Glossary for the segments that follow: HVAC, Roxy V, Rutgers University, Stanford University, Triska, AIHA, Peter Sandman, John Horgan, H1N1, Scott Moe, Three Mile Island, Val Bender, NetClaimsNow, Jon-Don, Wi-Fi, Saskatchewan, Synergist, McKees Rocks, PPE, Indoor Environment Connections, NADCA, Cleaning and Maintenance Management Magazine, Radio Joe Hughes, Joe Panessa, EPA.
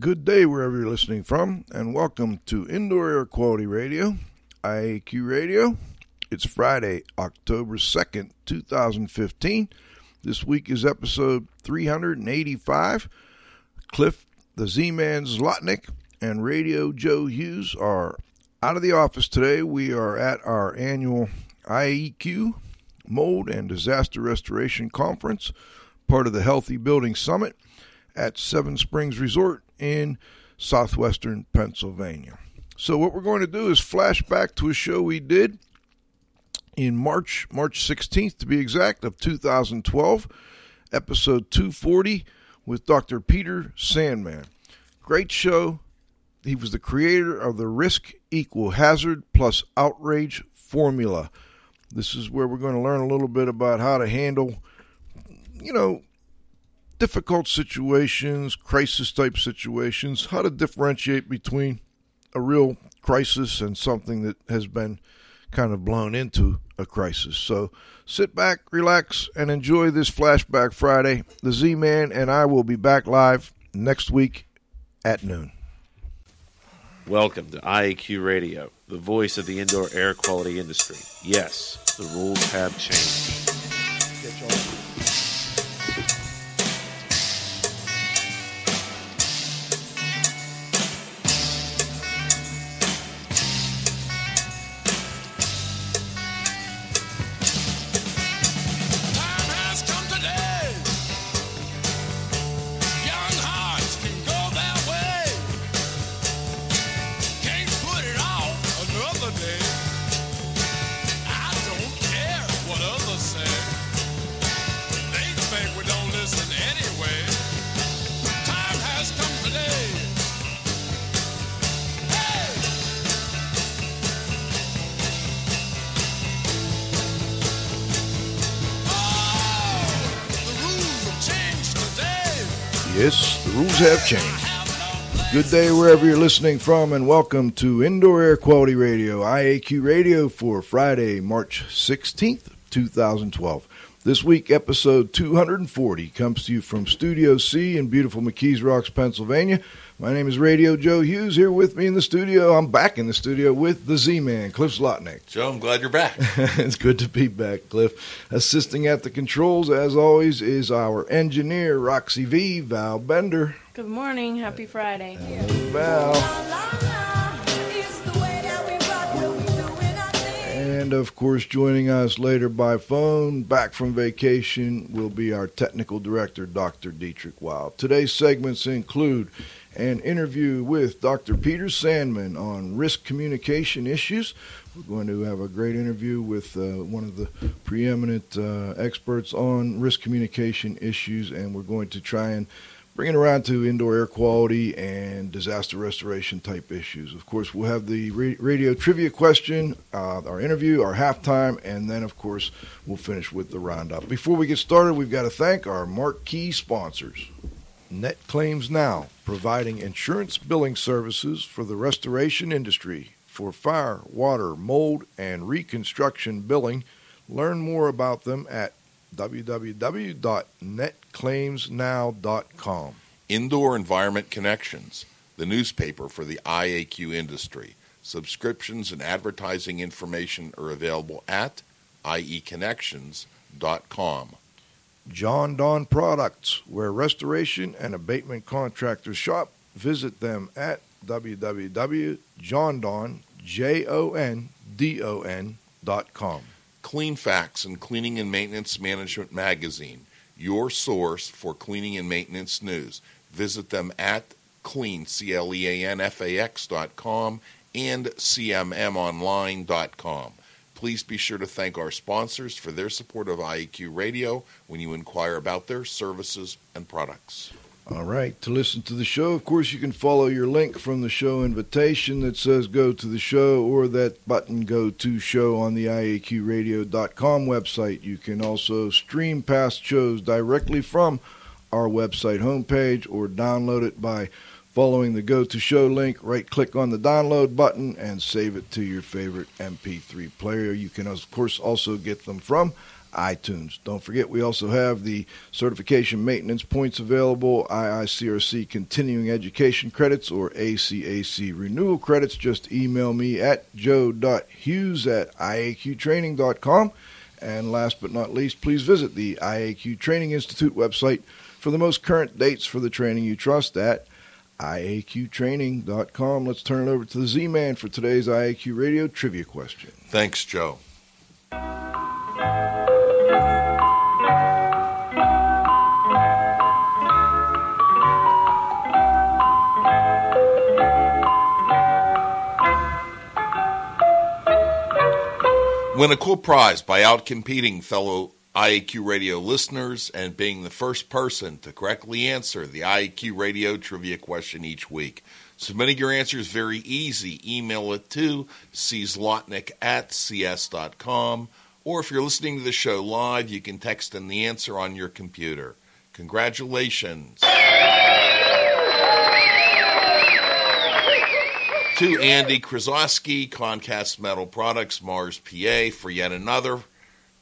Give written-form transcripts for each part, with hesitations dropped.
Good day wherever you're listening from, and welcome to Indoor Air Quality Radio, IAQ Radio. It's Friday, October 2nd, 2015. This week is episode 385. Cliff, the Z-Man Zlotnick, and Radio Joe Hughes are out of the office today. We are at our annual IAQ Mold and Disaster Restoration Conference, part of the Healthy Building Summit at Seven Springs Resort in southwestern Pennsylvania. So what we're going to do is flash back to a show we did in March 16th, to be exact, of 2012, episode 240 with Dr. Peter Sandman. Great show. He was the creator of the Risk Equal Hazard Plus Outrage Formula. This is where we're going to learn a little bit about how to handle, difficult situations, crisis-type situations, how to differentiate between a real crisis and something that has been kind of blown into a crisis. So sit back, relax, and enjoy this Flashback Friday. The Z-Man and I will be back live next week at noon. Welcome to IAQ Radio, the voice of the indoor air quality industry. Yes, the rules have changed. Yes, the rules have changed. Good day wherever you're listening from, and welcome to Indoor Air Quality Radio, IAQ Radio, for Friday, March 16th, 2012. This week, episode 240 comes to you from Studio C in beautiful McKees Rocks, Pennsylvania. My name is Radio Joe Hughes. Here with me in the studio, I'm back in the studio with the Z-Man, Cliff Zlotnick. Joe, I'm glad you're back. It's good to be back, Cliff. Assisting at the controls, as always, is our engineer, Roxy V, Val Bender. Good morning. Happy Friday. Hello, Val. And, of course, joining us later by phone, back from vacation, will be our technical director, Dr. Dietrich Weil. Today's segments include an interview with Dr. Peter Sandman on risk communication issues. We're going to have a great interview with one of the preeminent experts on risk communication issues, and we're going to try and bring it around to indoor air quality and disaster restoration type issues. Of course, we'll have the radio trivia question, our interview, our halftime, and then, of course, we'll finish with the roundup. Before we get started, we've got to thank our marquee sponsors. NetClaimsNow, providing insurance billing services for the restoration industry for fire, water, mold, and reconstruction billing. Learn more about them at www.netclaimsnow.com. Indoor Environment Connections, the newspaper for the IAQ industry. Subscriptions and advertising information are available at ieconnections.com. Jon-Don Products, where restoration and abatement contractors shop. Visit them at www.jondon.com. Clean Facts and Cleaning and Maintenance Management Magazine, your source for cleaning and maintenance news. Visit them at cleanfanfax.com and cmmonline.com. Please be sure to thank our sponsors for their support of IAQ Radio when you inquire about their services and products. All right. To listen to the show, of course, you can follow your link from the show invitation that says go to the show, or that button go to show on the IAQradio.com website. You can also stream past shows directly from our website homepage, or download it by following the Go to Show link. Right-click on the download button and save it to your favorite MP3 player. You can, of course, also get them from iTunes. Don't forget, we also have the certification maintenance points available, IICRC continuing education credits or ACAC renewal credits. Just email me at joe.hughes@iaqtraining.com. And last but not least, please visit the IAQ Training Institute website for the most current dates for the training you trust at IAQtraining.com. Let's turn it over to the Z-Man for today's IAQ Radio trivia question. Thanks, Joe. Win a cool prize by outcompeting fellow IAQ Radio listeners and being the first person to correctly answer the IAQ Radio trivia question each week. Submitting your answer is very easy. Email it to czlotnick@cs.com, or if you're listening to the show live, you can text in the answer on your computer. Congratulations to Andy Krasowski, Concast Metal Products, Mars, PA, for yet another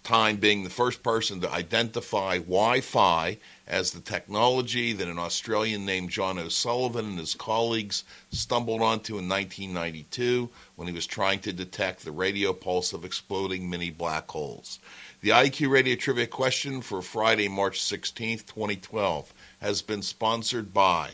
time being the first person to identify Wi-Fi as the technology that an Australian named John O'Sullivan and his colleagues stumbled onto in 1992 when he was trying to detect the radio pulse of exploding mini black holes. The IAQ Radio Trivia question for Friday, March 16, 2012, has been sponsored by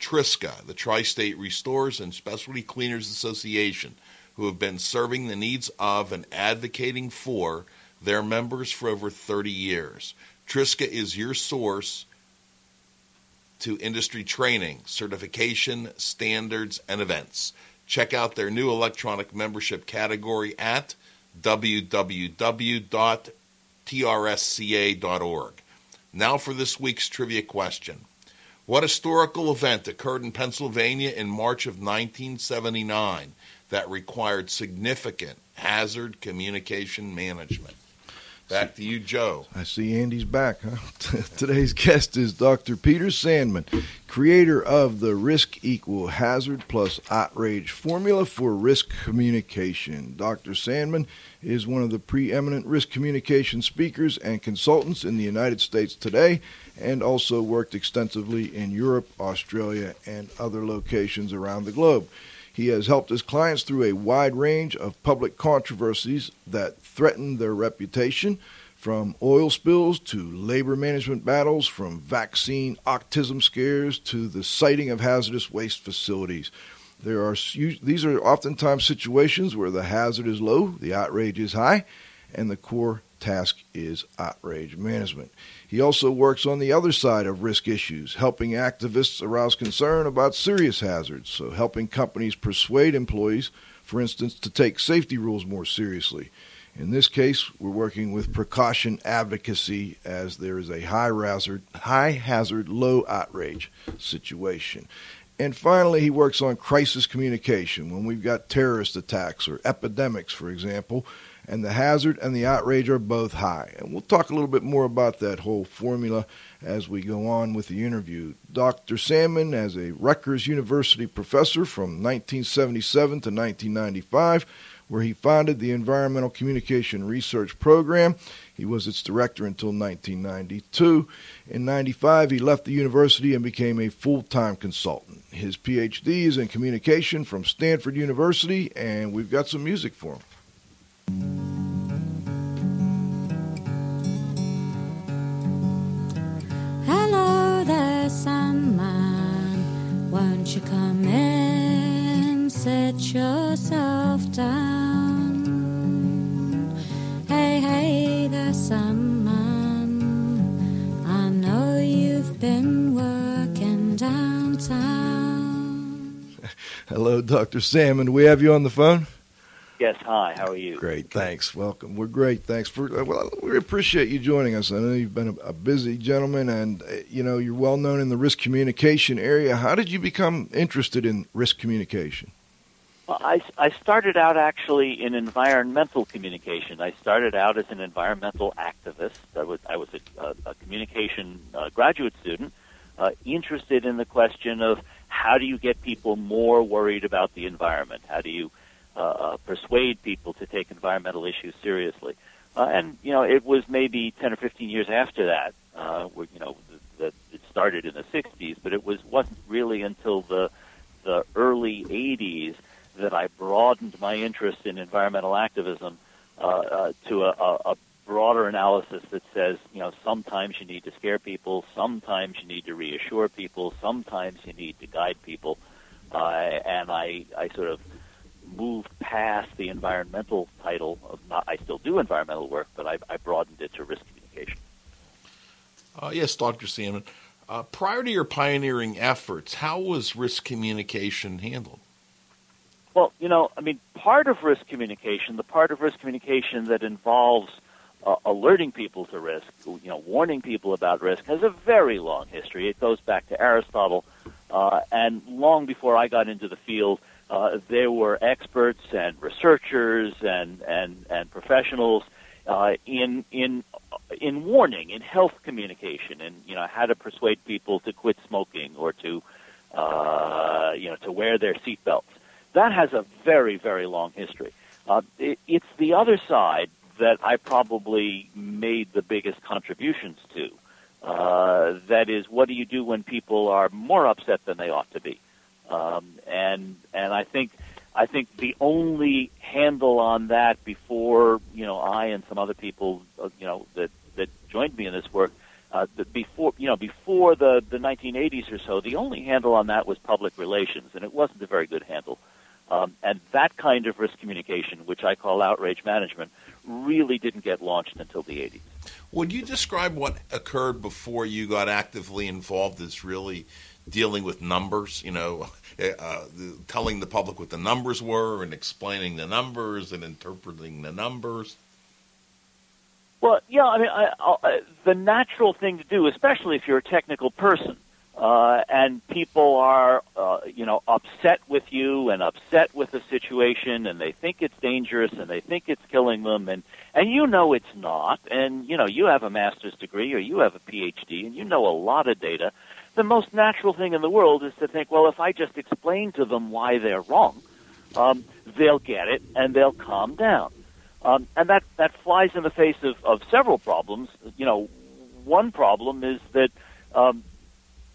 Triska, the Tri-State Restorers and Specialty Cleaners Association, who have been serving the needs of and advocating for their members for over 30 years. Triska is your source to industry training, certification, standards, and events. Check out their new electronic membership category at www.trsca.org. Now for this week's trivia question. What historical event occurred in Pennsylvania in March of 1979 that required significant hazard communication management? Back to you, Joe. I see Andy's back, huh? Today's guest is Dr. Peter Sandman, creator of the Risk Equal Hazard Plus Outrage formula for risk communication. Dr. Sandman is one of the preeminent risk communication speakers and consultants in the United States today, and also worked extensively in Europe, Australia, and other locations around the globe. He has helped his clients through a wide range of public controversies that threaten their reputation, from oil spills to labor management battles, from vaccine autism scares to the siting of hazardous waste facilities. These are oftentimes situations where the hazard is low, the outrage is high, and the core task is outrage management. He also works on the other side of risk issues, helping activists arouse concern about serious hazards, so helping companies persuade employees, for instance, to take safety rules more seriously. In this case, we're working with precaution advocacy, as there is a high hazard, low outrage situation. And finally, he works on crisis communication when we've got terrorist attacks or epidemics, for example, and the hazard and the outrage are both high. And we'll talk a little bit more about that whole formula as we go on with the interview. Dr. Sandman, as a Rutgers University professor from 1977 to 1995, where he founded the Environmental Communication Research Program. He was its director until 1992. In 1995, he left the university and became a full-time consultant. His PhD is in communication from Stanford University, and we've got some music for him. Hello there, Sandman. Won't you come in? Sit yourself down. Hey, hey there, Sandman. I know you've been working downtown. Hello, Dr. Sandman. Do we have you on the phone? Yes, hi. How are you? Great, thanks. Welcome. We're great, thanks. We appreciate you joining us. I know you've been a busy gentleman, and you're well known in the risk communication area. How did you become interested in risk communication? Well, I started out actually in environmental communication. I started out as an environmental activist. I was a communication graduate student, interested in the question of how do you get people more worried about the environment? How do you persuade people to take environmental issues seriously. And, you know, it was maybe 10 or 15 years after that, where, you know, that it started in the 60s, but it wasn't really until the early 80s that I broadened my interest in environmental activism to a broader analysis that says, you know, sometimes you need to scare people, sometimes you need to reassure people, sometimes you need to guide people. And I sort of moved past the environmental title. I still do environmental work, but I broadened it to risk communication. Yes, Dr. Sandman. Prior to your pioneering efforts, how was risk communication handled? Well, you know, I mean, part of risk communication, the part of risk communication that involves alerting people to risk, you know, warning people about risk, has a very long history. It goes back to Aristotle, and long before I got into the field, there were experts and researchers and professionals in warning, in health communication, and, you know, how to persuade people to quit smoking or to you know, to wear their seatbelts. That has a very, very long history. It's the other side that I probably made the biggest contributions to. That is, what do you do when people are more upset than they ought to be? And I think the only handle on that before, you know, I and some other people, you know, that joined me in this work, before the 1980s or so, the only handle on that was public relations, and it wasn't a very good handle. And that kind of risk communication, which I call outrage management, really didn't get launched until the 80s. Would you describe what occurred before you got actively involved as really dealing with numbers, you know, telling the public what the numbers were and explaining the numbers and interpreting the numbers? Well, yeah, I mean, the natural thing to do, especially if you're a technical person, and people are, you know, upset with you and upset with the situation, and they think it's dangerous and they think it's killing them, and you know it's not, and, you know, you have a master's degree or you have a PhD and you know a lot of data. The most natural thing in the world is to think, well, if I just explain to them why they're wrong, they'll get it and they'll calm down. And that flies in the face of several problems. You know, one problem is that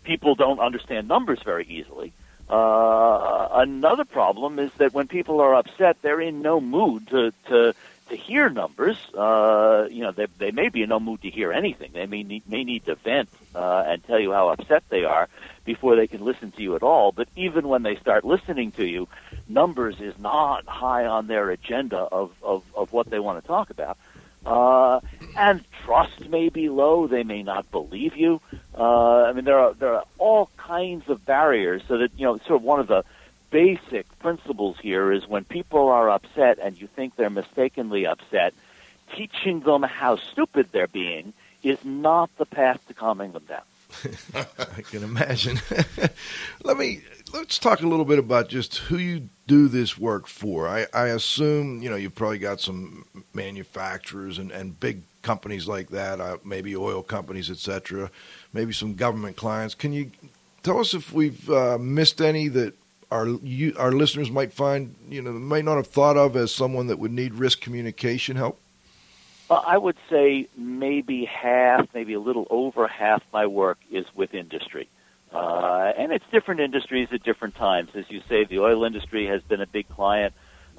people don't understand numbers very easily. Another problem is that when people are upset, they're in no mood to hear numbers. You know, they may be in no mood to hear anything. They may need to vent and tell you how upset they are before they can listen to you at all. But even when they start listening to you, numbers is not high on their agenda of what they want to talk about. And trust may be low. They may not believe you. I mean, there are all kinds of barriers. So that, you know, sort of one of the basic principles here is when people are upset and you think they're mistakenly upset, teaching them how stupid they're being is not the path to calming them down. I can imagine. Let's talk a little bit about just who you do this work for. I assume, you know, you've probably got some manufacturers and big companies like that, maybe oil companies, etc., maybe some government clients. Can you tell us if we've missed any that our listeners might find, you know, might not have thought of as someone that would need risk communication help? Well, I would say maybe half, maybe a little over half my work is with industry. And it's different industries at different times. As you say, the oil industry has been a big client.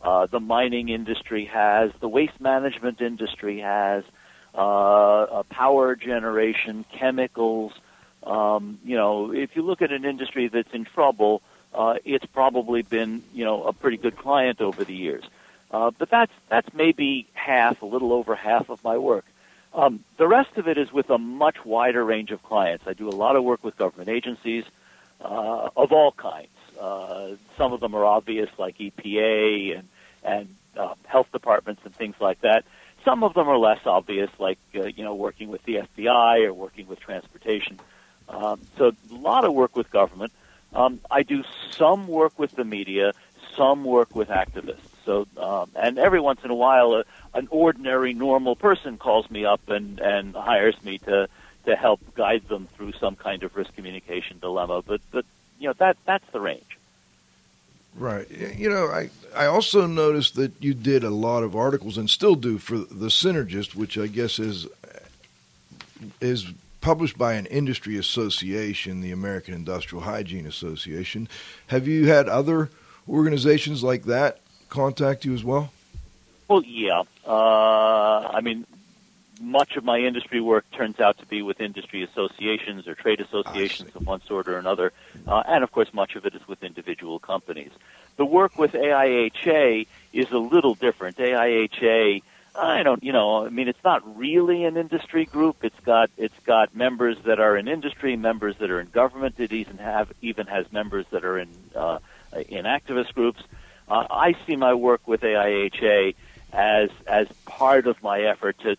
The mining industry has. The waste management industry has. Power generation, chemicals. You know, if you look at an industry that's in trouble, it's probably been, you know, a pretty good client over the years. But that's maybe half, a little over half of my work. The rest of it is with a much wider range of clients. I do a lot of work with government agencies of all kinds. Some of them are obvious, like EPA and health departments and things like that. Some of them are less obvious, like, you know, working with the FBI or working with transportation. So a lot of work with government. I do some work with the media, some work with activists. So, and every once in a while, an ordinary, normal person calls me up and hires me to help guide them through some kind of risk communication dilemma. But you know, that's the range. Right. You know, I I also noticed that you did a lot of articles and still do for the Synergist, which I guess is published by an industry association, the American Industrial Hygiene Association. Have you had other organizations like that contact you as well? Well, yeah. I mean, much of my industry work turns out to be with industry associations or trade associations of one sort or another. And, of course, much of it is with individual companies. The work with AIHA is a little different. AIHA, it's not really an industry group. It's got members that are in industry, members that are in government. It even has members that are in activist groups. I see my work with AIHA as part of my effort to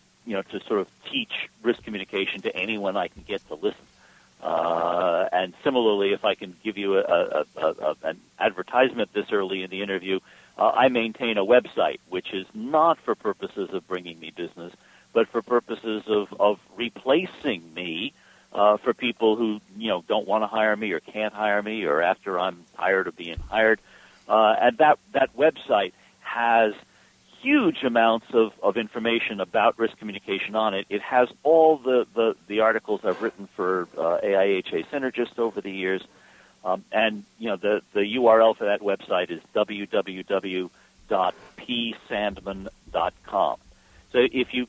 sort of teach risk communication to anyone I can get to listen. And similarly, if I can give you an advertisement this early in the interview, I maintain a website, which is not for purposes of bringing me business, but for purposes of replacing me for people who don't want to hire me or can't hire me or after I'm tired of being hired. And that website has huge amounts of information about risk communication on it. It has all the articles I've written for AIHA Synergist over the years. The URL for that website is www.psandman.com. So if you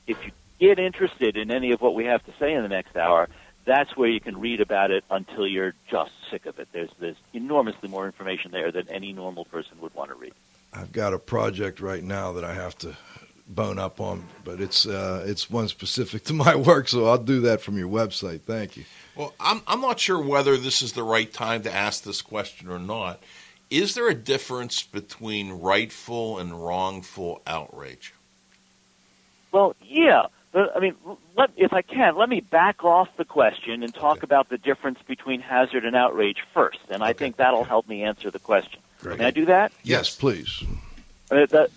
get interested in any of what we have to say in the next hour, that's where you can read about it until you're just sick of it. There's enormously more information there than any normal person would want to read. I've got a project right now that I have to bone up on, but it's one specific to my work, so I'll do that from your website. Thank you. Well, I'm not sure whether this is the right time to ask this question or not. Is there a difference between rightful and wrongful outrage? Well, yeah. I mean, let me back off the question and talk about the difference between hazard and outrage first, and I think that'll help me answer the question. Great. Can I do that? Yes, please. The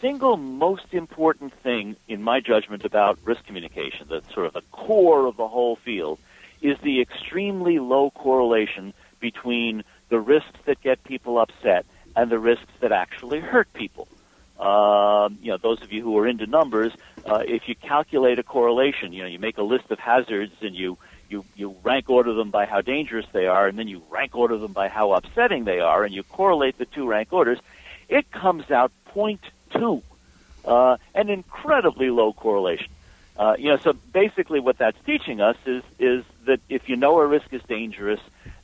single most important thing, in my judgment, about risk communication, the sort of the core of the whole field, is the extremely low correlation between the risks that get people upset and the risks that actually hurt people. Those of you who are into numbers, if you calculate a correlation, you make a list of hazards and you rank order them by how dangerous they are, and then you rank order them by how upsetting they are, and you correlate the two rank orders, it comes out 0.2, an incredibly low correlation. So basically what that's teaching us is that if you know a risk is dangerous,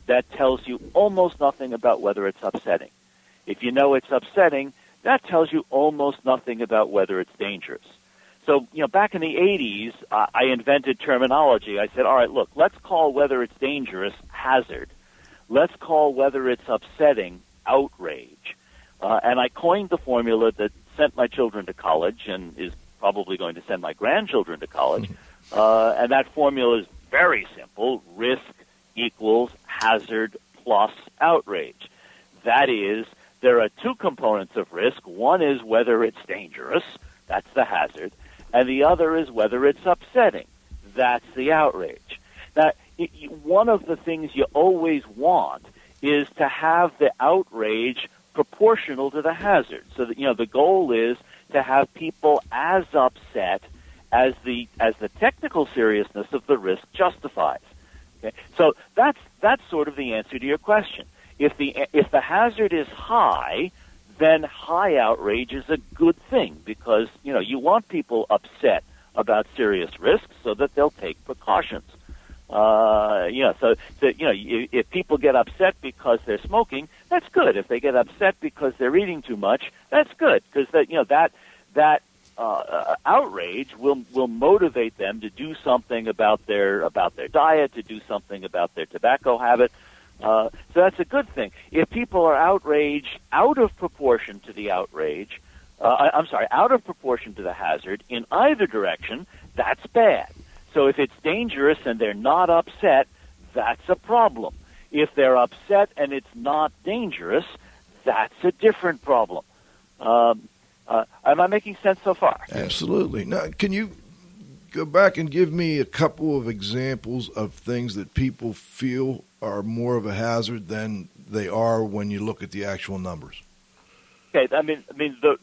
that tells you almost nothing about whether it's upsetting. If you know it's upsetting, that tells you almost nothing about whether it's dangerous. So, back in the 80s, I invented terminology. I said, all right, look, let's call whether it's dangerous hazard. Let's call whether it's upsetting outrage. And I coined the formula that sent my children to college and is probably going to send my grandchildren to college. And that formula is very simple. Risk equals hazard plus outrage. That is, there are two components of risk. One is whether it's dangerous. That's the hazard. And the other is whether it's upsetting. That's the outrage. Now, one of the things you always want is to have the outrage proportional to the hazard. So that, the goal is to have people as upset as the technical seriousness of the risk justifies. Okay? So that's sort of the answer to your question. If the hazard is high, then high outrage is a good thing because, you want people upset about serious risks so that they'll take precautions. If people get upset because they're smoking, that's good. If they get upset because they're eating too much, that's good because that outrage will motivate them to do something about their diet, to do something about their tobacco habit. So that's a good thing. If people are outraged out of proportion to the outrage, out of proportion to the hazard in either direction, that's bad. So if it's dangerous and they're not upset, that's a problem. If they're upset and it's not dangerous, that's a different problem. Am I making sense so far? Absolutely. Now, can you go back and give me a couple of examples of things that people feel are more of a hazard than they are when you look at the actual numbers? Okay, I mean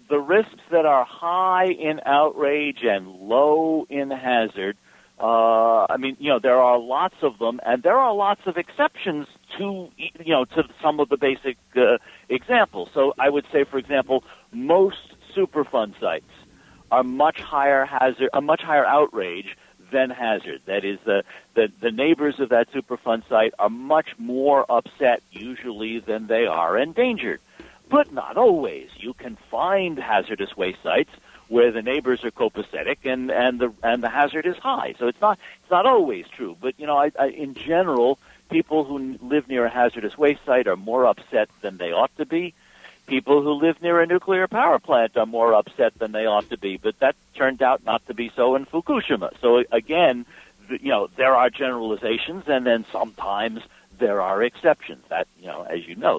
the risks that are high in outrage and low in hazard. There are lots of them, and there are lots of exceptions to some of the basic examples. So I would say, for example, most Superfund sites are much higher outrage than hazard. That is, the neighbors of that Superfund site are much more upset usually than they are endangered. But not always. You can find hazardous waste sites where the neighbors are copacetic and the hazard is high. So it's not always true. But I in general, people who live near a hazardous waste site are more upset than they ought to be. People who live near a nuclear power plant are more upset than they ought to be, but that turned out not to be so in Fukushima. So again, there are generalizations, and then sometimes there are exceptions. That,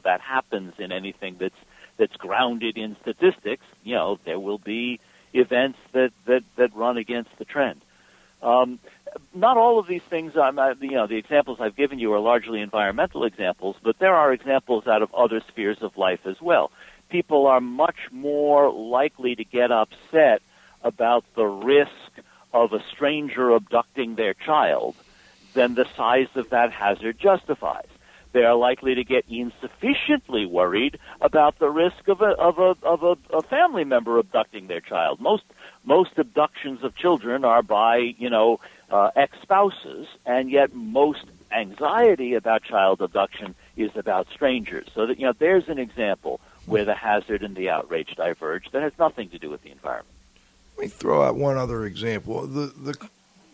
that happens in anything that's grounded in statistics. There will be events that run against the trend. Not all of these things, the examples I've given you are largely environmental examples, but there are examples out of other spheres of life as well. People are much more likely to get upset about the risk of a stranger abducting their child than the size of that hazard justifies. They are likely to get insufficiently worried about the risk of a family member abducting their child. Most abductions of children are by ex-spouses, and yet most anxiety about child abduction is about strangers. So that there's an example where the hazard and the outrage diverge that has nothing to do with the environment. Let me throw out one other example: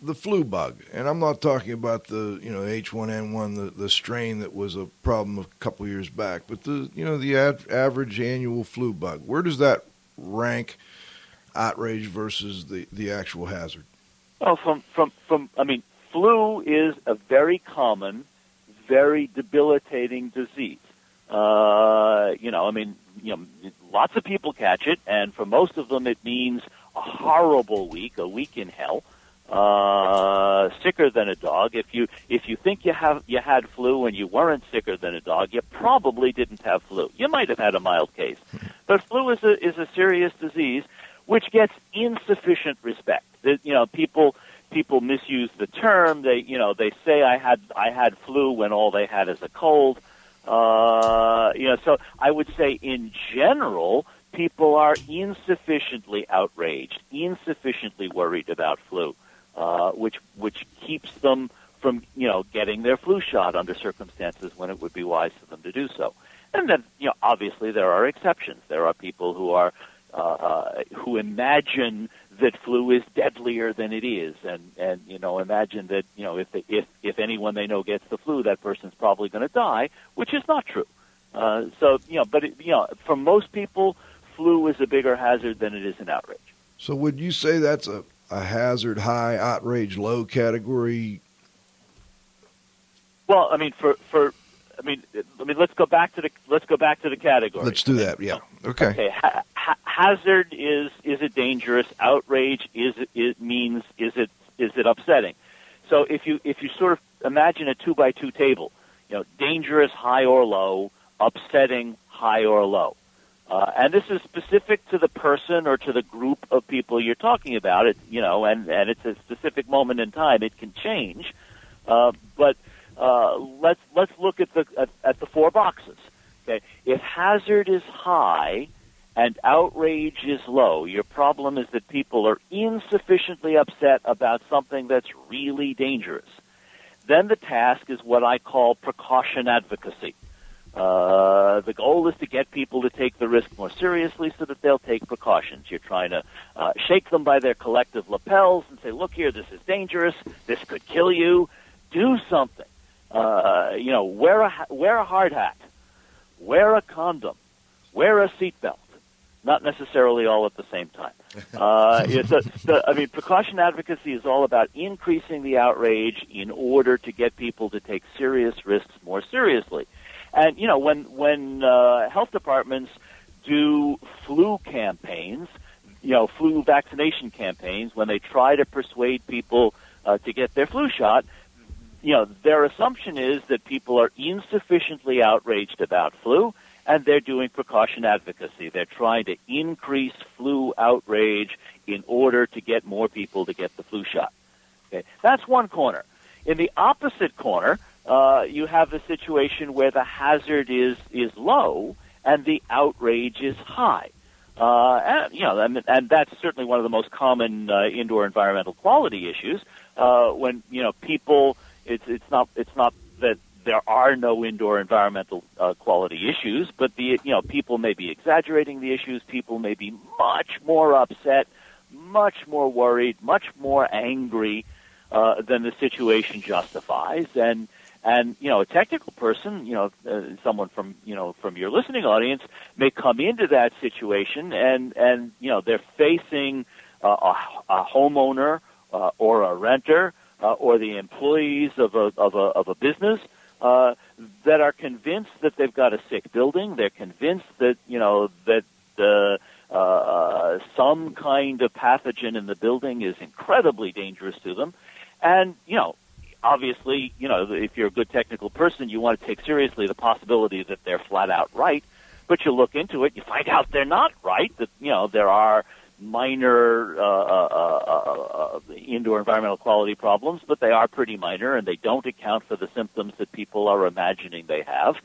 the flu bug, and I'm not talking about the H1N1, the strain that was a problem a couple years back, but the average annual flu bug. Where does that rank, outrage versus the actual hazard? Oh, from flu is a very common, very debilitating disease. Lots of people catch it, and for most of them, it means a horrible week, a week in hell. Sicker than a dog. If you think you had flu and you weren't sicker than a dog, you probably didn't have flu. You might have had a mild case, but flu is a serious disease which gets insufficient respect. People misuse the term. They say I had flu when all they had is a cold. So I would say in general, people are insufficiently outraged, insufficiently worried about flu. Which keeps them from getting their flu shot under circumstances when it would be wise for them to do so. And then obviously there are exceptions. There are people who are who imagine that flu is deadlier than it is, and imagine that if anyone they know gets the flu, that person's probably going to die, which is not true. But for most people, flu is a bigger hazard than it is an outrage. So would you say that's a hazard high, outrage low category? Well, let's go back to the category. Let's do that. Yeah. Okay. Hazard is it dangerous? Outrage is it upsetting? So if you sort of imagine a 2x2 table, dangerous high or low, upsetting high or low. And this is specific to the person or to the group of people you're talking about. And it's a specific moment in time. It can change. But let's look at the four boxes. Okay, if hazard is high and outrage is low, your problem is that people are insufficiently upset about something that's really dangerous. Then the task is what I call precaution advocacy. The goal is to get people to take the risk more seriously so that they'll take precautions. You're trying to shake them by their collective lapels and say, look here, this is dangerous. This could kill you. Do something. Wear a hard hat. Wear a condom. Wear a seatbelt. Not necessarily all at the same time. Precaution advocacy is all about increasing the outrage in order to get people to take serious risks more seriously. And, when health departments do flu campaigns, flu vaccination campaigns, when they try to persuade people to get their flu shot, their assumption is that people are insufficiently outraged about flu and they're doing precaution advocacy. They're trying to increase flu outrage in order to get more people to get the flu shot. Okay? That's one corner. In the opposite corner, you have a situation where the hazard is low and the outrage is high. And that's certainly one of the most common indoor environmental quality issues. When people, it's not that there are no indoor environmental quality issues, but the people may be exaggerating the issues. People may be much more upset, much more worried, much more angry than the situation justifies. And a technical person, someone from your listening audience may come into that situation and they're facing a homeowner or a renter or the employees of a business that are convinced that they've got a sick building. They're convinced that that some kind of pathogen in the building is incredibly dangerous to them, and obviously, if you're a good technical person, you want to take seriously the possibility that they're flat out right. But you look into it, you find out they're not right, that, there are minor indoor environmental quality problems, but they are pretty minor, and they don't account for the symptoms that people are imagining they have.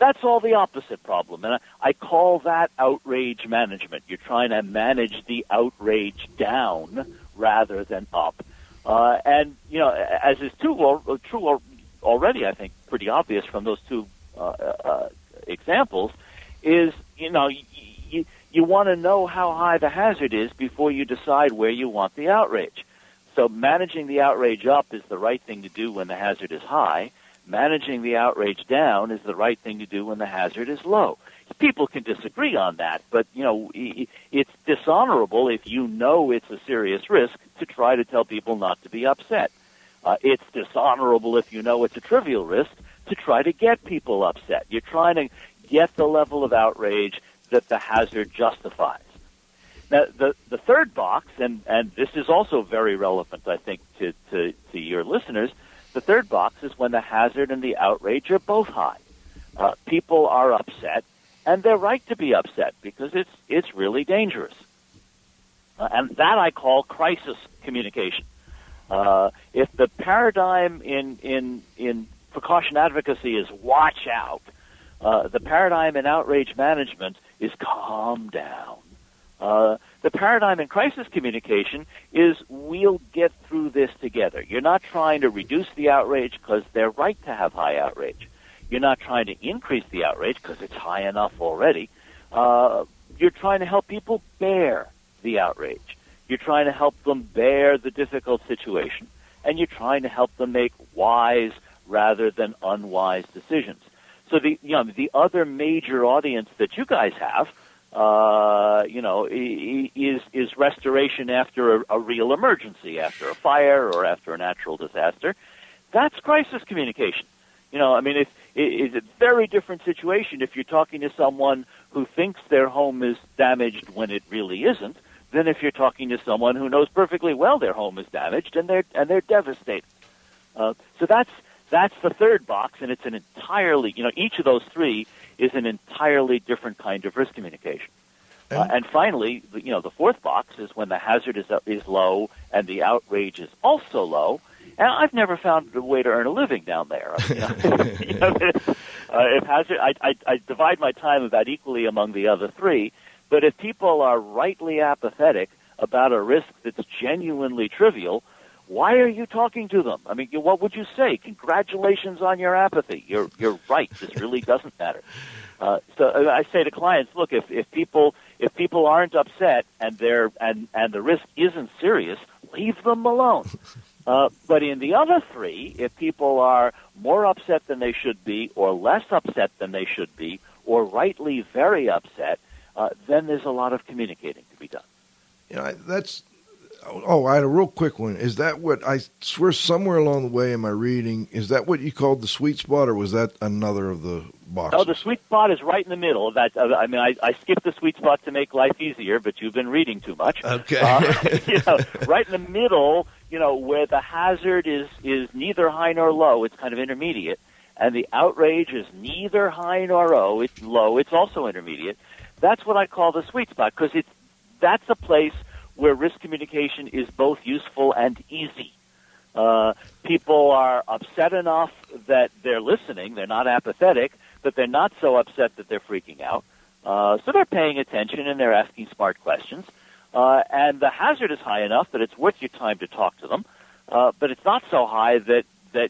That's all the opposite problem, and I call that outrage management. You're trying to manage the outrage down rather than up. As is true already, I think, pretty obvious from those two examples, is, you want to know how high the hazard is before you decide where you want the outrage. So managing the outrage up is the right thing to do when the hazard is high. Managing the outrage down is the right thing to do when the hazard is low. People can disagree on that, but, it's dishonorable if you know it's a serious risk to try to tell people not to be upset. It's dishonorable if you know it's a trivial risk to try to get people upset. You're trying to get the level of outrage that the hazard justifies. Now, the third box, and this is also very relevant, I think, to your listeners, the third box is when the hazard and the outrage are both high. People are upset. And they're right to be upset because it's really dangerous. And that I call crisis communication. If the paradigm in precaution advocacy is watch out, the paradigm in outrage management is calm down. The paradigm in crisis communication is we'll get through this together. You're not trying to reduce the outrage because they're right to have high outrage. You're not trying to increase the outrage because it's high enough already. You're trying to help people bear the outrage. You're trying to help them bear the difficult situation. And you're trying to help them make wise rather than unwise decisions. So the other major audience that you guys have, is restoration after a real emergency, after a fire or after a natural disaster. That's crisis communication. It's a very different situation if you're talking to someone who thinks their home is damaged when it really isn't, than if you're talking to someone who knows perfectly well their home is damaged and they're devastated. So that's the third box, and it's an entirely each of those three is an entirely different kind of risk communication. And finally, the fourth box is when the hazard is low and the outrage is also low. And I've never found a way to earn a living down there. If hazard, I divide my time about equally among the other three. But if people are rightly apathetic about a risk that's genuinely trivial, why are you talking to them? I mean, what would you say? Congratulations on your apathy. You're right. This really doesn't matter. So I say to clients, look, if people aren't upset and the risk isn't serious, leave them alone. But in the other three, if people are more upset than they should be or less upset than they should be or rightly very upset, then there's a lot of communicating to be done. I had a real quick one. Is that what, I swear somewhere along the way in my reading, is that what you called the sweet spot, or was that another of the boxes? No, the sweet spot is right in the middle. I skipped the sweet spot to make life easier, but you've been reading too much. Okay. Right in the middle, where the hazard is neither high nor low, it's kind of intermediate, and the outrage is neither high nor low, it's low, it's also intermediate, that's what I call the sweet spot, because that's a place where risk communication is both useful and easy. People are upset enough that they're listening, they're not apathetic, but they're not so upset that they're freaking out. So they're paying attention and they're asking smart questions. And the hazard is high enough that it's worth your time to talk to them, but it's not so high that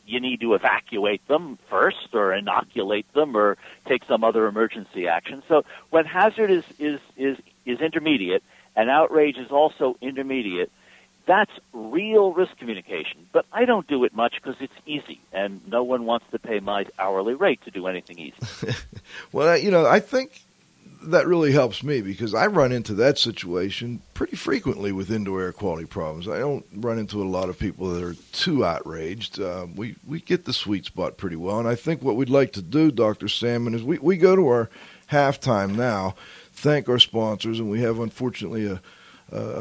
you need to evacuate them first or inoculate them or take some other emergency action. So when hazard is intermediate and outrage is also intermediate, that's real risk communication. But I don't do it much because it's easy, and no one wants to pay my hourly rate to do anything easy. Well, I think that really helps me, because I run into that situation pretty frequently with indoor air quality problems. I don't run into a lot of people that are too outraged. We get the sweet spot pretty well. And I think what we'd like to do, Dr. Sandman, is we go to our halftime now, thank our sponsors, and we have, unfortunately, a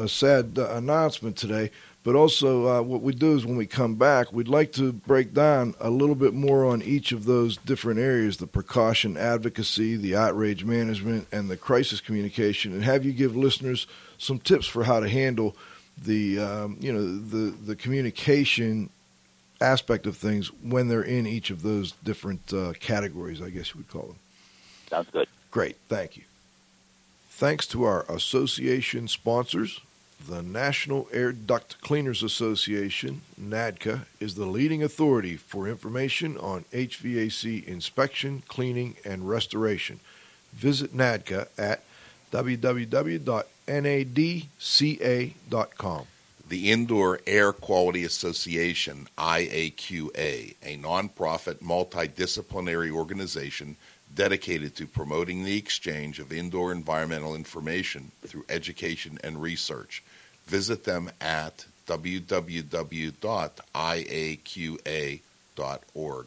sad announcement today. But also what we do is when we come back, we'd like to break down a little bit more on each of those different areas, the precaution advocacy, the outrage management, and the crisis communication, and have you give listeners some tips for how to handle the communication aspect of things when they're in each of those different categories, I guess you would call them. Sounds good. Great. Thank you. Thanks to our association sponsors. The National Air Duct Cleaners Association, NADCA, is the leading authority for information on HVAC inspection, cleaning, and restoration. Visit NADCA at www.nadca.com. The Indoor Air Quality Association, IAQA, a nonprofit multidisciplinary organization dedicated to promoting the exchange of indoor environmental information through education and research. Visit them at www.iaqa.org.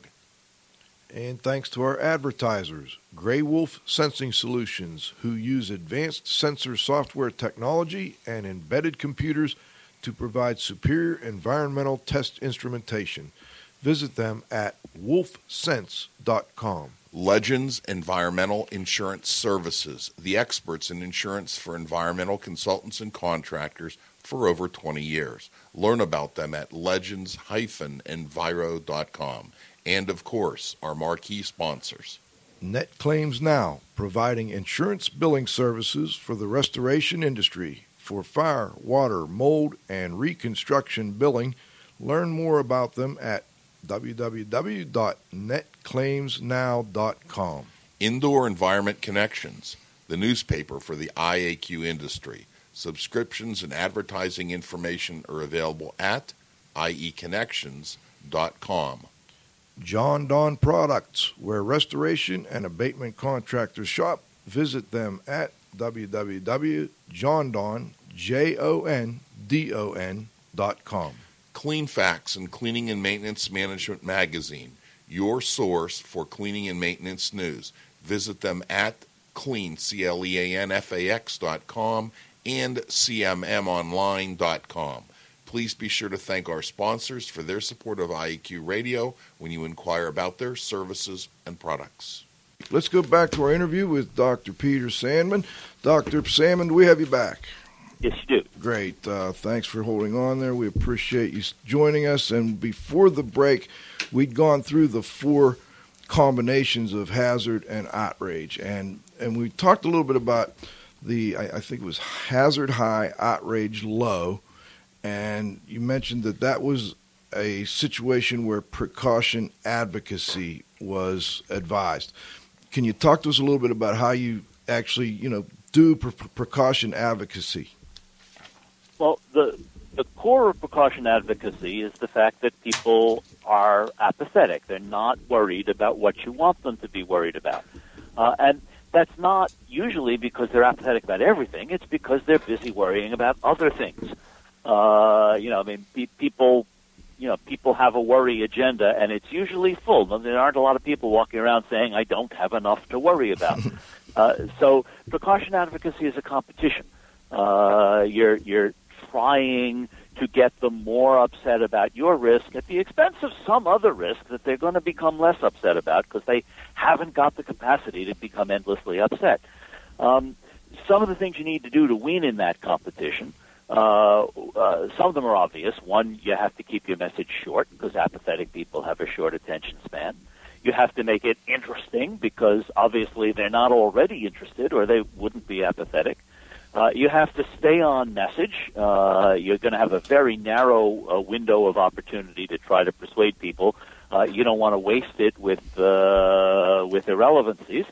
And thanks to our advertisers, Gray Wolf Sensing Solutions, who use advanced sensor software technology and embedded computers to provide superior environmental test instrumentation. Visit them at wolfsense.com. Legends Environmental Insurance Services, the experts in insurance for environmental consultants and contractors for over 20 years. Learn about them at legends-enviro.com. And, of course, our marquee sponsors. NetClaimsNow, providing insurance billing services for the restoration industry for fire, water, mold, and reconstruction billing. Learn more about them at www.netclaimsnow.com. Indoor Environment Connections, the newspaper for the IAQ industry. Subscriptions and advertising information are available at ieconnections.com. Jon-Don Products, where restoration and abatement contractors shop. Visit them at www.jondon.com. Clean Facts and Cleaning and Maintenance Management Magazine, your source for cleaning and maintenance news. Visit them at cleanfacts.com and cmmonline.com. Please be sure to thank our sponsors for their support of IAQ Radio when you inquire about their services and products. Let's go back to our interview with Dr. Peter Sandman. Dr. Sandman, do we have you back? Yes, you do. Great. Thanks for holding on there. We appreciate you joining us. And before the break, we'd gone through the four combinations of hazard and outrage. And we talked a little bit about I think it was hazard high, outrage low. And you mentioned that was a situation where precaution advocacy was advised. Can you talk to us a little bit about how you actually, do precaution advocacy? Well, the core of precaution advocacy is the fact that people are apathetic. They're not worried about what you want them to be worried about. And that's not usually because they're apathetic about everything. It's because they're busy worrying about other things. People have a worry agenda, and it's usually full. There aren't a lot of people walking around saying, I don't have enough to worry about. So precaution advocacy is a competition. You're trying to get them more upset about your risk at the expense of some other risk that they're going to become less upset about because they haven't got the capacity to become endlessly upset. Some of the things you need to do to win in that competition, some of them are obvious. One, you have to keep your message short because apathetic people have a short attention span. You have to make it interesting because obviously they're not already interested or they wouldn't be apathetic. You have to stay on message. You're going to have a very narrow window of opportunity to try to persuade people. You don't want to waste it with irrelevancies.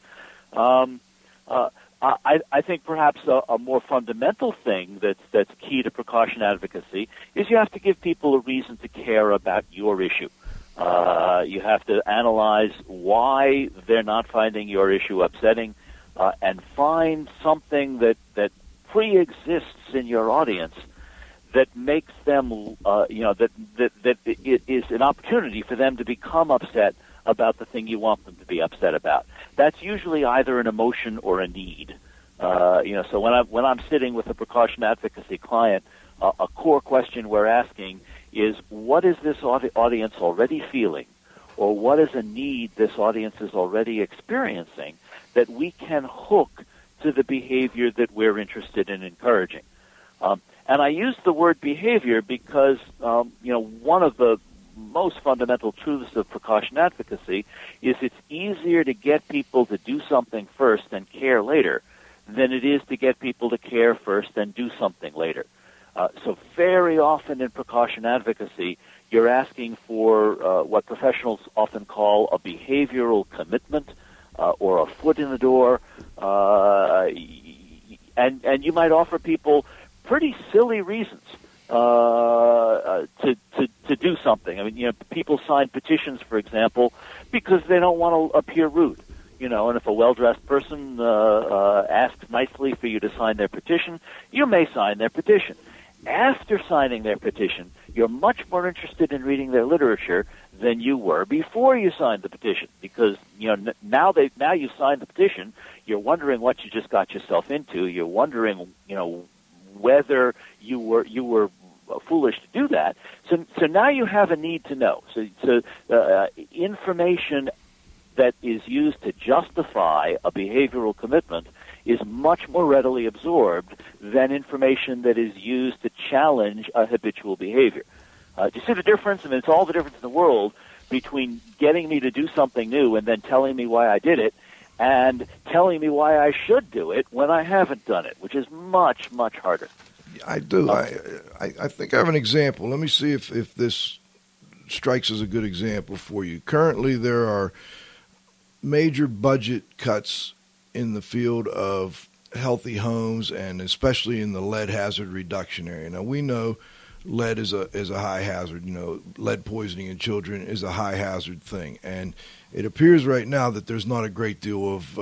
I think perhaps a more fundamental thing that's key to precaution advocacy is you have to give people a reason to care about your issue. You have to analyze why they're not finding your issue upsetting, and find something that pre-exists in your audience that makes them, that it is an opportunity for them to become upset about the thing you want them to be upset about. That's usually either an emotion or a need. So when I'm sitting with a precaution advocacy client, a core question we're asking is, what is this audience already feeling, or what is a need this audience is already experiencing that we can hook to the behavior that we're interested in encouraging? And I use the word behavior because, one of the most fundamental truths of precaution advocacy is it's easier to get people to do something first and care later than it is to get people to care first and do something later. So very often in precaution advocacy, you're asking for what professionals often call a behavioral commitment or a foot in the door, and you might offer people pretty silly reasons to do something. I mean, people sign petitions, for example, because they don't want to appear rude. And if a well-dressed person asks nicely for you to sign their petition, you may sign their petition. After signing their petition, you're much more interested in reading their literature than you were before you signed the petition, because now you've signed the petition, you're wondering what you just got yourself into. You're wondering whether you were foolish to do that. So now you have a need to know. So information that is used to justify a behavioral commitment is much more readily absorbed than information that is used to challenge a habitual behavior. Do you see the difference? I mean, it's all the difference in the world between getting me to do something new and then telling me why I did it and telling me why I should do it when I haven't done it, which is much, much harder. I do. I think I have an example. Let me see if this strikes as a good example for you. Currently, there are major budget cuts in the field of healthy homes and especially in the lead hazard reduction area. Now, we know lead is a high hazard. Lead poisoning in children is a high hazard thing. And it appears right now that there's not a great deal of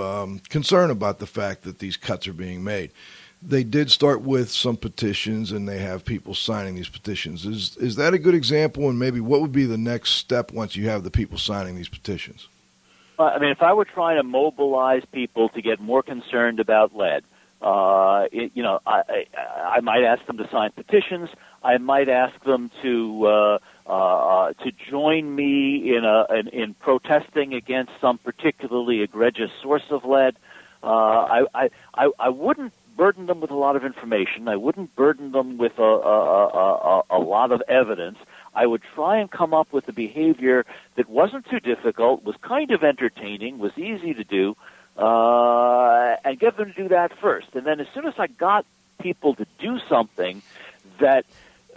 concern about the fact that these cuts are being made. They did start with some petitions, and they have people signing these petitions. Is that a good example? And maybe what would be the next step once you have the people signing these petitions? If I were trying to mobilize people to get more concerned about lead, I might ask them to sign petitions. I might ask them to join me in protesting against some particularly egregious source of lead. I wouldn't burden them with a lot of information. I wouldn't burden them with a lot of evidence. I would try and come up with a behavior that wasn't too difficult, was kind of entertaining, was easy to do, and get them to do that first. And then as soon as I got people to do something that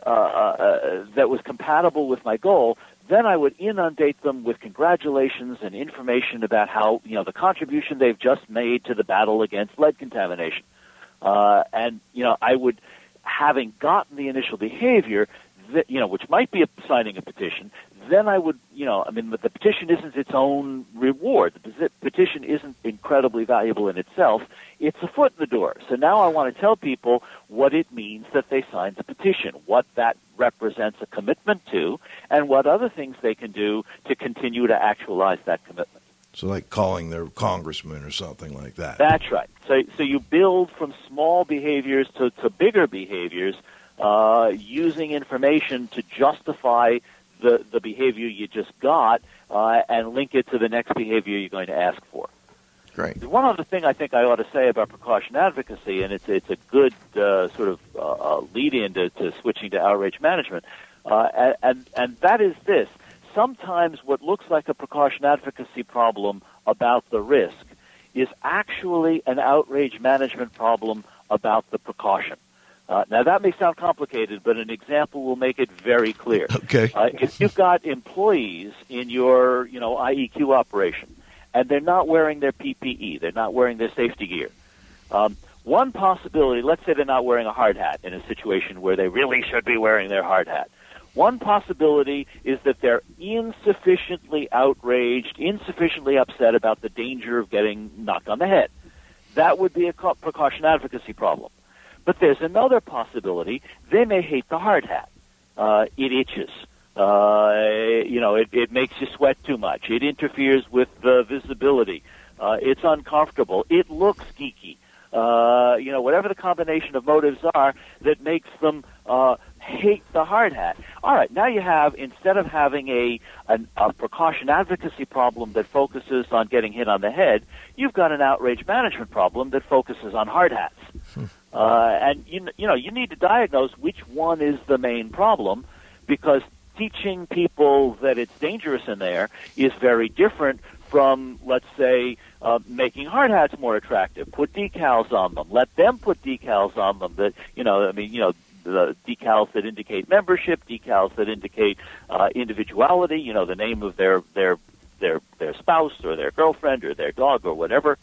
was compatible with my goal, then I would inundate them with congratulations and information about how, the contribution they've just made to the battle against lead contamination. I would, having gotten the initial behavior, which might be signing a petition, then I would, but the petition isn't its own reward. The petition isn't incredibly valuable in itself. It's a foot in the door. So now I want to tell people what it means that they signed the petition, what that represents a commitment to, and what other things they can do to continue to actualize that commitment. So like calling their congressman or something like that. That's right. So you build from small behaviors to bigger behaviors, using information to justify the behavior you just got and link it to the next behavior you're going to ask for. Great. One other thing I think I ought to say about precaution advocacy, and it's a good sort of lead-in to switching to outrage management, and that is this. Sometimes what looks like a precaution advocacy problem about the risk is actually an outrage management problem about the precaution. Now, that may sound complicated, but an example will make it very clear. Okay. If you've got employees in your, IEQ operation, and they're not wearing their PPE, they're not wearing their safety gear, one possibility, let's say they're not wearing a hard hat in a situation where they really should be wearing their hard hat. One possibility is that they're insufficiently outraged, insufficiently upset about the danger of getting knocked on the head. That would be a precaution advocacy problem. But there's another possibility. They may hate the hard hat. It itches. It makes you sweat too much. It interferes with the visibility. It's uncomfortable. It looks geeky. Whatever the combination of motives are that makes them hate the hard hat. All right, now you have, instead of having a precaution advocacy problem that focuses on getting hit on the head, you've got an outrage management problem that focuses on hard hats. And, you need to diagnose which one is the main problem, because teaching people that it's dangerous in there is very different from, let's say, making hard hats more attractive. Put decals on them. Let them put decals on them that, the decals that indicate membership, decals that indicate individuality, the name of their spouse or their girlfriend or their dog or whatever,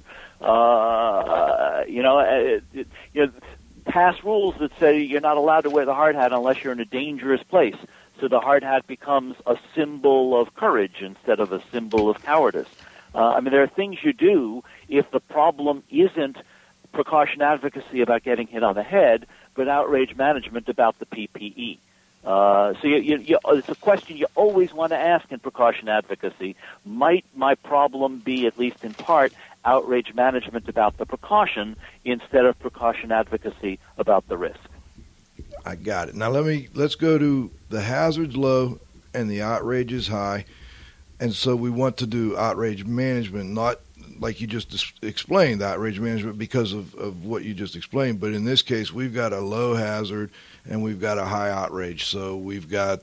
past rules that say you're not allowed to wear the hard hat unless you're in a dangerous place. So the hard hat becomes a symbol of courage instead of a symbol of cowardice. There are things you do if the problem isn't precaution advocacy about getting hit on the head, but outrage management about the PPE. So it's a question you always want to ask in precaution advocacy. Might my problem be, at least in part, outrage management about the precaution instead of precaution advocacy about the risk? I got it. Now let's go to the hazards low and the outrage is high, and so we want to do outrage management, not like you just explained, outrage management because of what you just explained. But in this case, we've got a low hazard and we've got a high outrage. So we've got,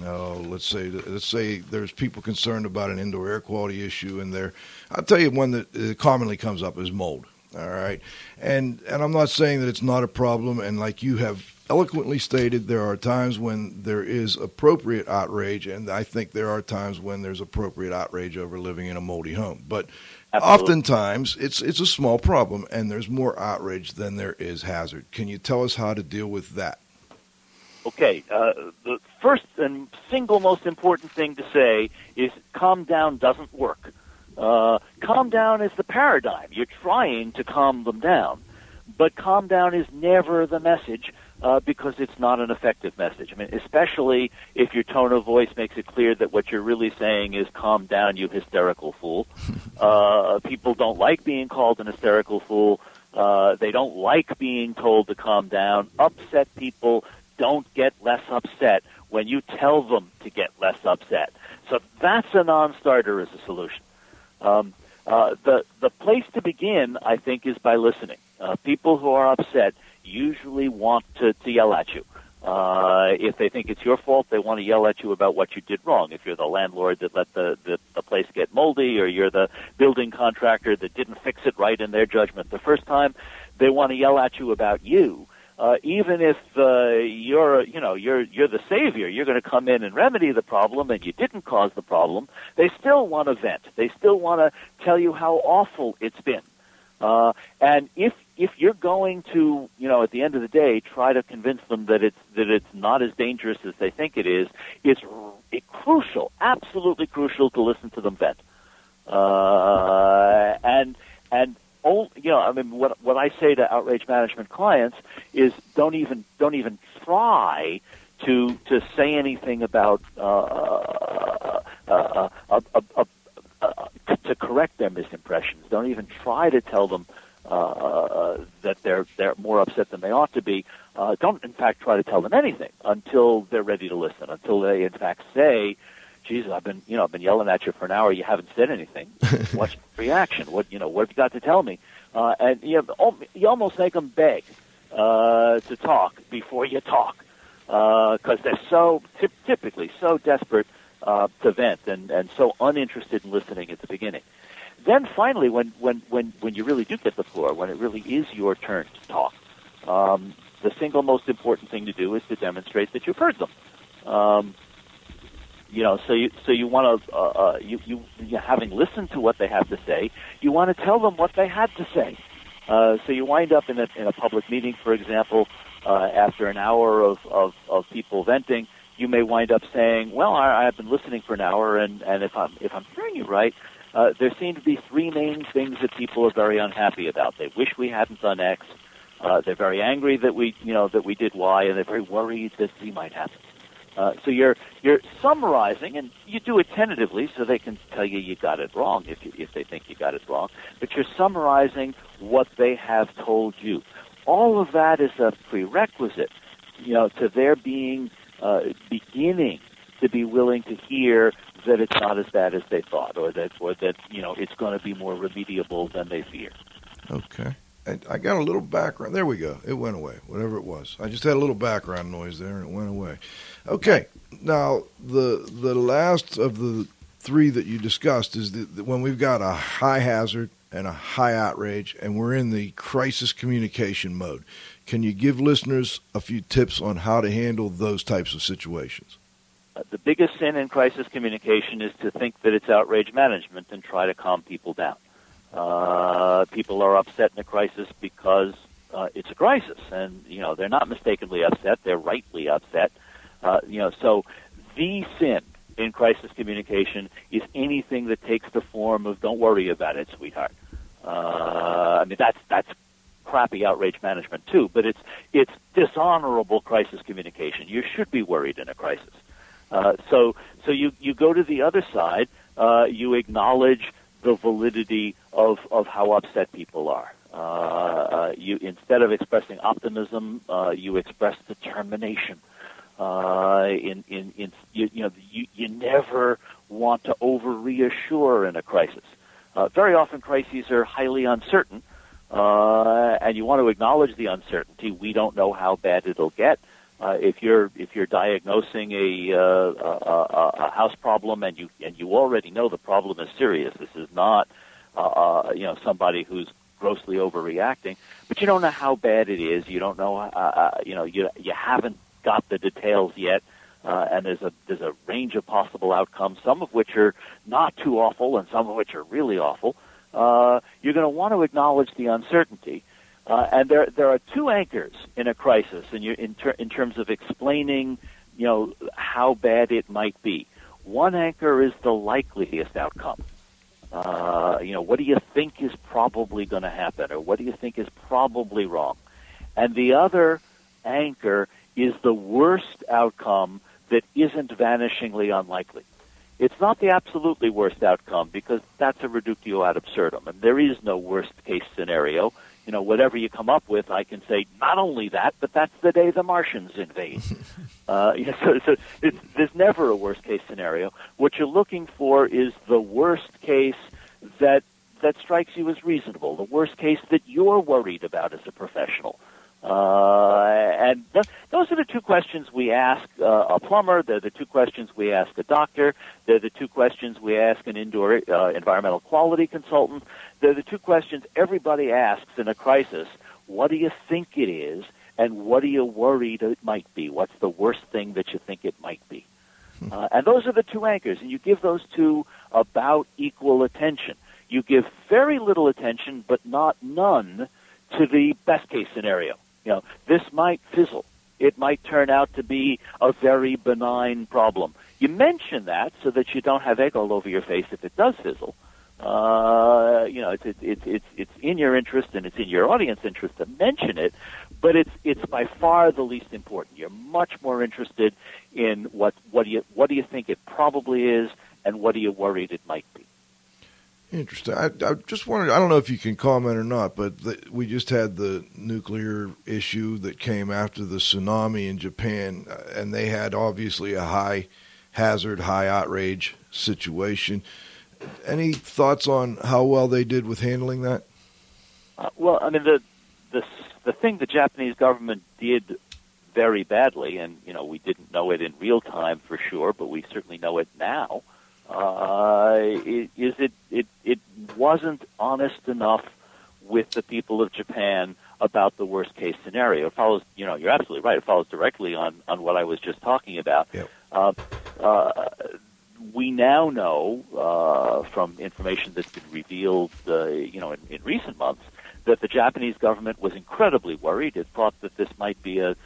let's say there's people concerned about an indoor air quality issue in there. I'll tell you one that commonly comes up is mold. All right. And I'm not saying that it's not a problem. And like you have eloquently stated, there are times when there is appropriate outrage, and I think there are times when there's appropriate outrage over living in a moldy home. But absolutely, oftentimes it's a small problem, and there's more outrage than there is hazard. Can you tell us how to deal with that? Okay. The first and single most important thing to say is calm down doesn't work. Calm down is the paradigm. You're trying to calm them down, but calm down is never the message. Because it's not an effective message. Especially if your tone of voice makes it clear that what you're really saying is calm down, you hysterical fool. People don't like being called an hysterical fool. They don't like being told to calm down. Upset people don't get less upset when you tell them to get less upset. So that's a non-starter as a solution. The place to begin, I think, is by listening. People who are upset usually want to yell at you. If they think it's your fault, they want to yell at you about what you did wrong. If you're the landlord that let the place get moldy, or you're the building contractor that didn't fix it right in their judgment the first time, they want to yell at you about you. Even if you're the savior, you're going to come in and remedy the problem, and you didn't cause the problem, they still want to vent. They still want to tell you how awful it's been. And if you're going to, at the end of the day, try to convince them that it's not as dangerous as they think it is, it's crucial, absolutely crucial, to listen to them vent. What I say to outrage management clients is don't even try to say anything about to correct their misimpressions. Don't even try to tell them that they're more upset than they ought to be, don't in fact try to tell them anything until they're ready to listen, until they in fact say, "Geez, I've been yelling at you for an hour. You haven't said anything. What's your reaction? What have you got to tell me?" And you almost make them beg to talk before you talk, because they're so typically so desperate to vent and so uninterested in listening at the beginning. Then finally, when you really do get the floor, when it really is your turn to talk, the single most important thing to do is to demonstrate that you've heard them. So you want to having listened to what they have to say, you want to tell them what they had to say. So you wind up in a public meeting, for example, after an hour of people venting. You may wind up saying, "Well, I've been listening for an hour, and if I'm hearing you right, there seem to be three main things that people are very unhappy about. They wish we hadn't done X. They're very angry that we did Y, and they're very worried that Z might happen." So you're summarizing, and you do it tentatively, so they can tell you got it wrong if they think you got it wrong. But you're summarizing what they have told you. All of that is a prerequisite, to their being beginning to be willing to hear that it's not as bad as they thought, or that it's going to be more remediable than they fear. Okay. And I got a little background. There we go. It went away, whatever it was. I just had a little background noise there, and it went away. Okay. Now, the last of the three that you discussed is that when we've got a high hazard and a high outrage, and we're in the crisis communication mode. Can you give listeners a few tips on how to handle those types of situations? The biggest sin in crisis communication is to think that it's outrage management and try to calm people down. People are upset in a crisis because it's a crisis, and they're not mistakenly upset; they're rightly upset. So the sin in crisis communication is anything that takes the form of "Don't worry about it, sweetheart." That's crappy outrage management too, but it's dishonorable crisis communication. You should be worried in a crisis. So you go to the other side. You acknowledge the validity of how upset people are. You instead of expressing optimism, you express determination. You never want to over-reassure in a crisis. Very often crises are highly uncertain, and you want to acknowledge the uncertainty. We don't know how bad it'll get. If you're diagnosing a house problem and you already know the problem is serious, this is not somebody who's grossly overreacting, but you don't know how bad it is. You don't know you haven't got the details yet, and there's a range of possible outcomes, some of which are not too awful and some of which are really awful. You're going to want to acknowledge the uncertainty. And there are two anchors in a crisis, in terms of explaining, how bad it might be. One anchor is the likeliest outcome. What do you think is probably going to happen, or what do you think is probably wrong? And the other anchor is the worst outcome that isn't vanishingly unlikely. It's not the absolutely worst outcome, because that's a reductio ad absurdum, and there is no worst-case scenario. Whatever you come up with, I can say not only that, but that's the day the Martians invade. There's never a worst-case scenario. What you're looking for is the worst case that strikes you as reasonable, the worst case that you're worried about as a professional. And those are the two questions we ask a plumber. They're the two questions we ask a doctor. They're the two questions we ask an indoor environmental quality consultant. They're the two questions everybody asks in a crisis. What do you think it is, and what are you worried it might be? What's the worst thing that you think it might be? And those are the two anchors, and you give those two about equal attention. You give very little attention, but not none, to the best-case scenario. This might fizzle. It might turn out to be a very benign problem. You mention that so that you don't have egg all over your face if it does fizzle. It's in your interest and it's in your audience interest to mention it, but it's by far the least important. You're much more interested in what do you think it probably is, and what are you worried it might be. Interesting. I just wondered, I don't know if you can comment or not, but we just had the nuclear issue that came after the tsunami in Japan, and they had obviously a high hazard, high outrage situation. Any thoughts on how well they did with handling that? Well, I mean, the thing the Japanese government did very badly, and, you know, we didn't know it in real time for sure, but we certainly know it now, it wasn't honest enough with the people of Japan about the worst case scenario. It follows, you know, you're absolutely right. It follows directly on what I was just talking about. Yep. We now know from information that's been revealed, you know, in recent months, that the Japanese government was incredibly worried. It thought that this might be an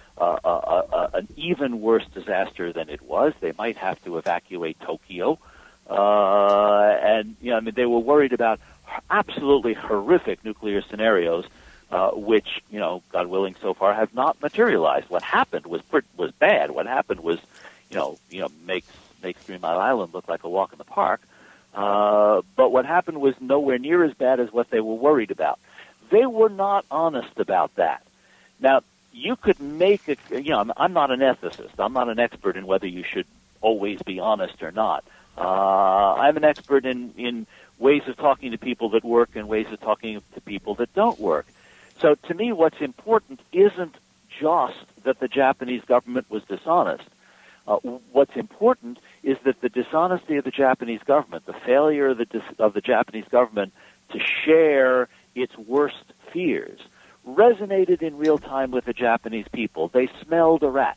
even worse disaster than it was. They might have to evacuate Tokyo. And, you know, I mean, they were worried about absolutely horrific nuclear scenarios, which, you know, God willing, so far have not materialized. What happened was bad. What happened was, you know, makes Three Mile Island look like a walk in the park. But what happened was nowhere near as bad as what they were worried about. They were not honest about that. Now, you could make a, you know, I'm not an ethicist. I'm not an expert in whether you should always be honest or not. I'm an expert in ways of talking to people that work and ways of talking to people that don't work. So to me, what's important isn't just that the Japanese government was dishonest. What's important is that the dishonesty of the Japanese government, the failure of the Japanese government to share its worst fears, resonated in real time with the Japanese people. They smelled a rat.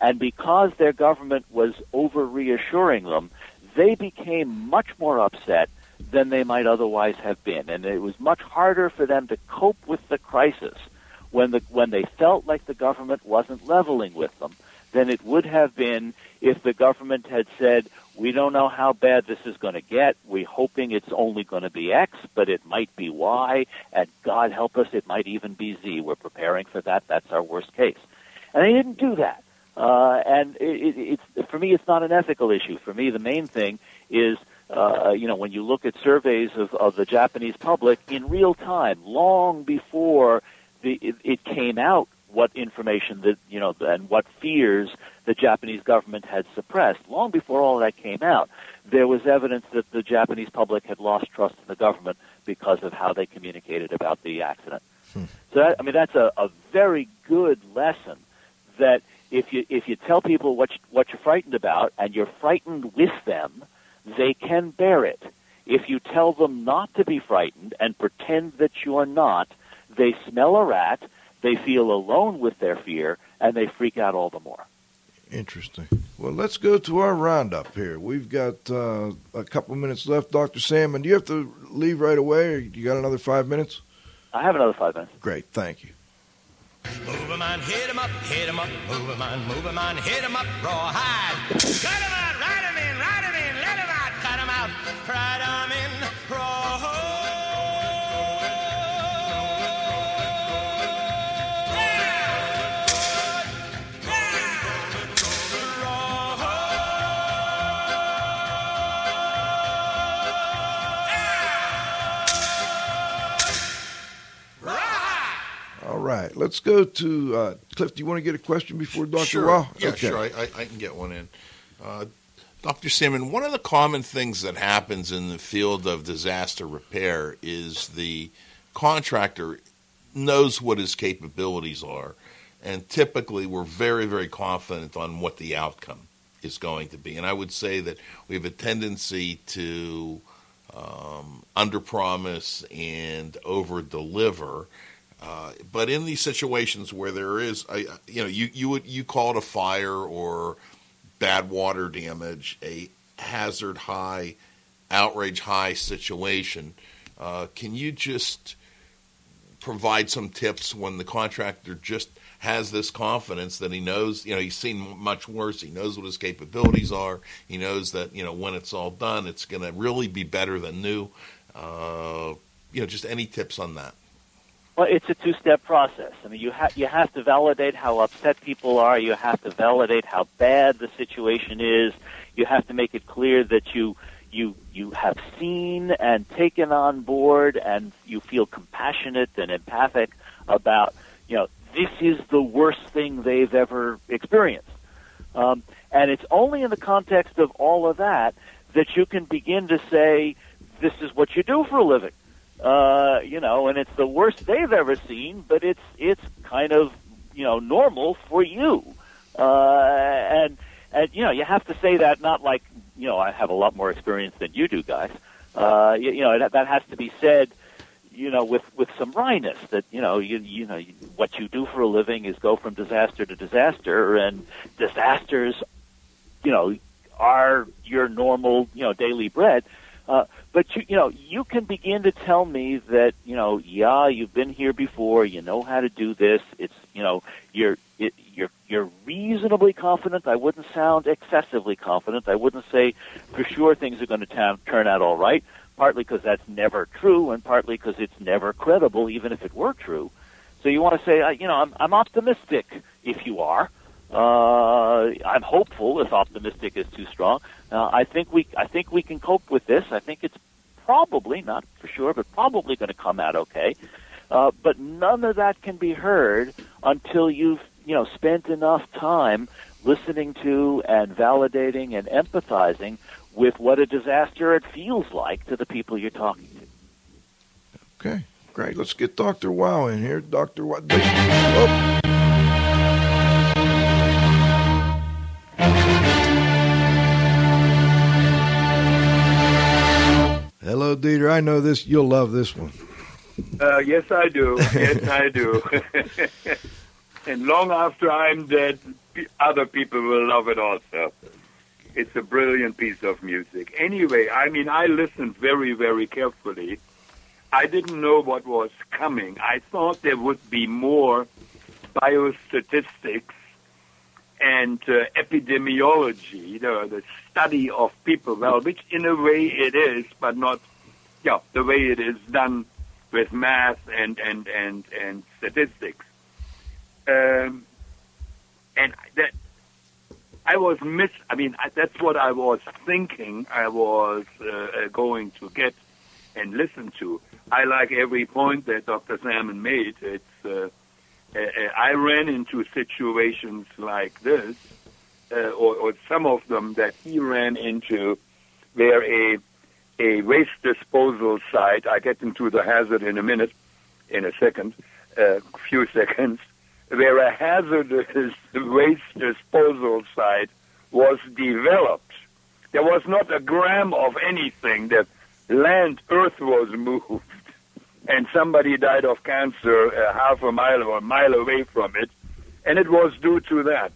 And because their government was over-reassuring them, they became much more upset than they might otherwise have been. And it was much harder for them to cope with the crisis when they felt like the government wasn't leveling with them than it would have been if the government had said, we don't know how bad this is going to get. We're hoping it's only going to be X, but it might be Y. And God help us, it might even be Z. We're preparing for that. That's our worst case. And they didn't do that. And it's for me, it's not an ethical issue. For me, the main thing is, you know, when you look at surveys of the Japanese public in real time, long before it came out what information that, you know, and what fears the Japanese government had suppressed, long before all that came out, there was evidence that the Japanese public had lost trust in the government because of how they communicated about the accident. So, that, I mean, that's a very good lesson that if you tell people what you're frightened about and you're frightened with them, they can bear it. If you tell them not to be frightened and pretend that you are not, they smell a rat, they feel alone with their fear, and they freak out all the more. Interesting. Well, let's go to our roundup here. We've got a couple minutes left. Dr. Sandman, do you have to leave right away, or you got another 5 minutes? I have another 5 minutes. Great. Thank you. Move 'em on, hit 'em up, move 'em on, hit 'em up, raw hide. Cut 'em out, ride 'em in, let 'em out, cut 'em out, ride 'em in, raw Right. Let's go to Cliff. Do you want to get a question before Dr. Sure. Rao? Yeah, okay. Sure. I can get one in. Dr. Sandman, one of the common things that happens in the field of disaster repair is the contractor knows what his capabilities are, and typically we're very, very confident on what the outcome is going to be. And I would say that we have a tendency to underpromise and over-deliver. But in these situations where there is, you know, you call it a fire or bad water damage, a hazard high, outrage high situation, can you just provide some tips when the contractor just has this confidence that he knows, you know, he's seen much worse, he knows what his capabilities are, he knows that, you know, when it's all done, it's going to really be better than new, you know, just any tips on that? Well, it's a two-step process. I mean, you have to validate how upset people are. You have to validate how bad the situation is. You have to make it clear that you you have seen and taken on board, and you feel compassionate and empathic about, you know, this is the worst thing they've ever experienced. And it's only in the context of all of that that you can begin to say, this is what you do for a living. You know, and it's the worst they've ever seen, but it's kind of, you know, normal for you. And you know, you have to say that not like, you know, I have a lot more experience than you do, guys. You know, that has to be said, you know, with some wryness that, you know, you know, what you do for a living is go from disaster to disaster, and disasters, you know, are your normal, you know, daily bread. But, you know, you can begin to tell me that, you know, yeah, you've been here before, you know how to do this. It's, you know, you're reasonably confident. I wouldn't sound excessively confident. I wouldn't say for sure things are going to turn out all right, partly because that's never true and partly because it's never credible, even if it were true. So you want to say, you know, I'm optimistic if you are. I'm hopeful, if optimistic is too strong. I think we can cope with this. I think it's probably, not for sure, but probably going to come out okay. But none of that can be heard until you've, you know, spent enough time listening to and validating and empathizing with what a disaster it feels like to the people you're talking to. Okay, great. Let's get Dr. Wow in here. Dr. Wow. Oh. Hello, Dieter. I know this. You'll love this one. Yes, I do. Yes, I do. And long after I'm dead, other people will love it also. It's a brilliant piece of music. Anyway, I mean, I listened very, very carefully. I didn't know what was coming. I thought there would be more biostatistics and epidemiology, you know, the study of people, well, which in a way it is, but not, yeah, the way it is done with math and statistics. And that I was that's what I was thinking I was going to get and listen to. I like every point that Dr. Salmon made. It's I ran into situations like this, or some of them that he ran into, where a waste disposal site, I get into the hazard in a few seconds, where a hazardous waste disposal site was developed. There was not a gram of anything. The earth was moved. And somebody died of cancer half a mile or a mile away from it, and it was due to that.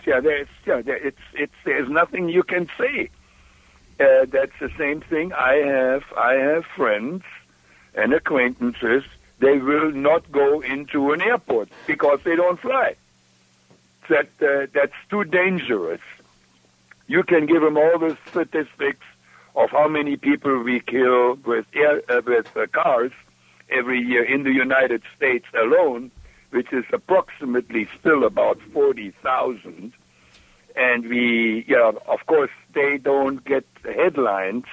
There's nothing you can say. That's the same thing. I have friends and acquaintances. They will not go into an airport because they don't fly. That's too dangerous. You can give them all the statistics of how many people we kill with cars every year in the United States alone, which is approximately still about 40,000. And of course, they don't get headlines.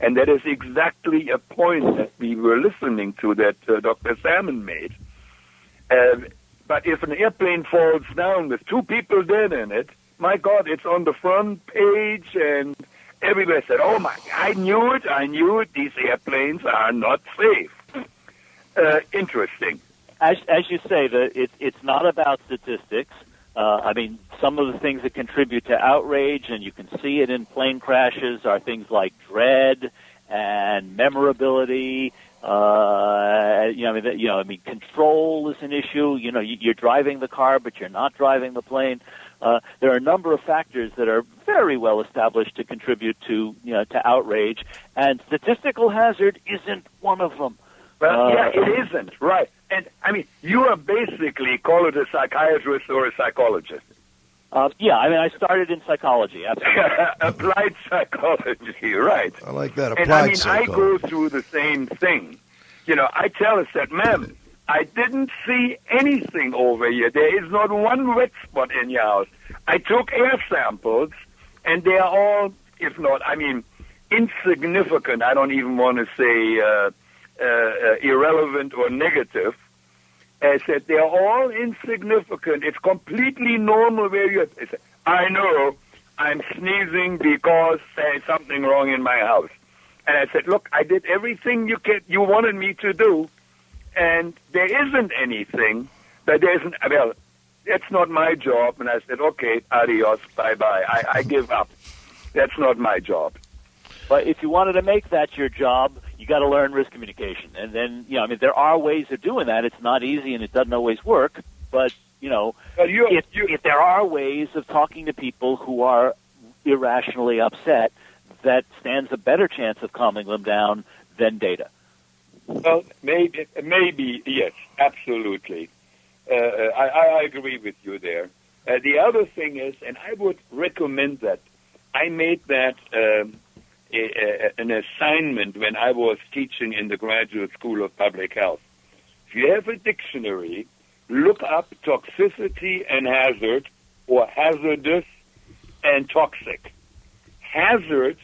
And that is exactly a point that we were listening to that Dr. Salmon made. But if an airplane falls down with two people dead in it, my God, it's on the front page, and everybody said, oh my, I knew it, these airplanes are not safe. Interesting. As you say, it's not about statistics. I mean, some of the things that contribute to outrage, and you can see it in plane crashes, are things like dread and memorability. Control is an issue. You know, you're driving the car, but you're not driving the plane. There are a number of factors that are very well established to contribute to, you know, to outrage, and statistical hazard isn't one of them. Well, yeah, it isn't, right. And, I mean, you are basically called a psychiatrist or a psychologist. I started in psychology. Absolutely. Applied psychology, right. I like that, applied psychology. I go through the same thing. You know, I tell us that, ma'am, I didn't see anything over here. There is not one wet spot in your house. I took air samples, and they are all, if not, insignificant, I don't even want to say irrelevant or negative, as that they're all insignificant. It's completely normal where you say, I know I'm sneezing because there's something wrong in my house. And I said, look, I did everything you wanted me to do, and there isn't anything that there isn't. Well, that's not my job. And I said, okay, adios, bye-bye. I give up. That's not my job. But if you wanted to make that your job, you got to learn risk communication. And then, you know, I mean, there are ways of doing that. It's not easy, and it doesn't always work. But, you know, if there are ways of talking to people who are irrationally upset, that stands a better chance of calming them down than data. Well, maybe yes, absolutely. I agree with you there. The other thing is, and I would recommend that, I made that an assignment when I was teaching in the Graduate School of Public Health. If you have a dictionary, look up toxicity and hazard, or hazardous and toxic. Hazard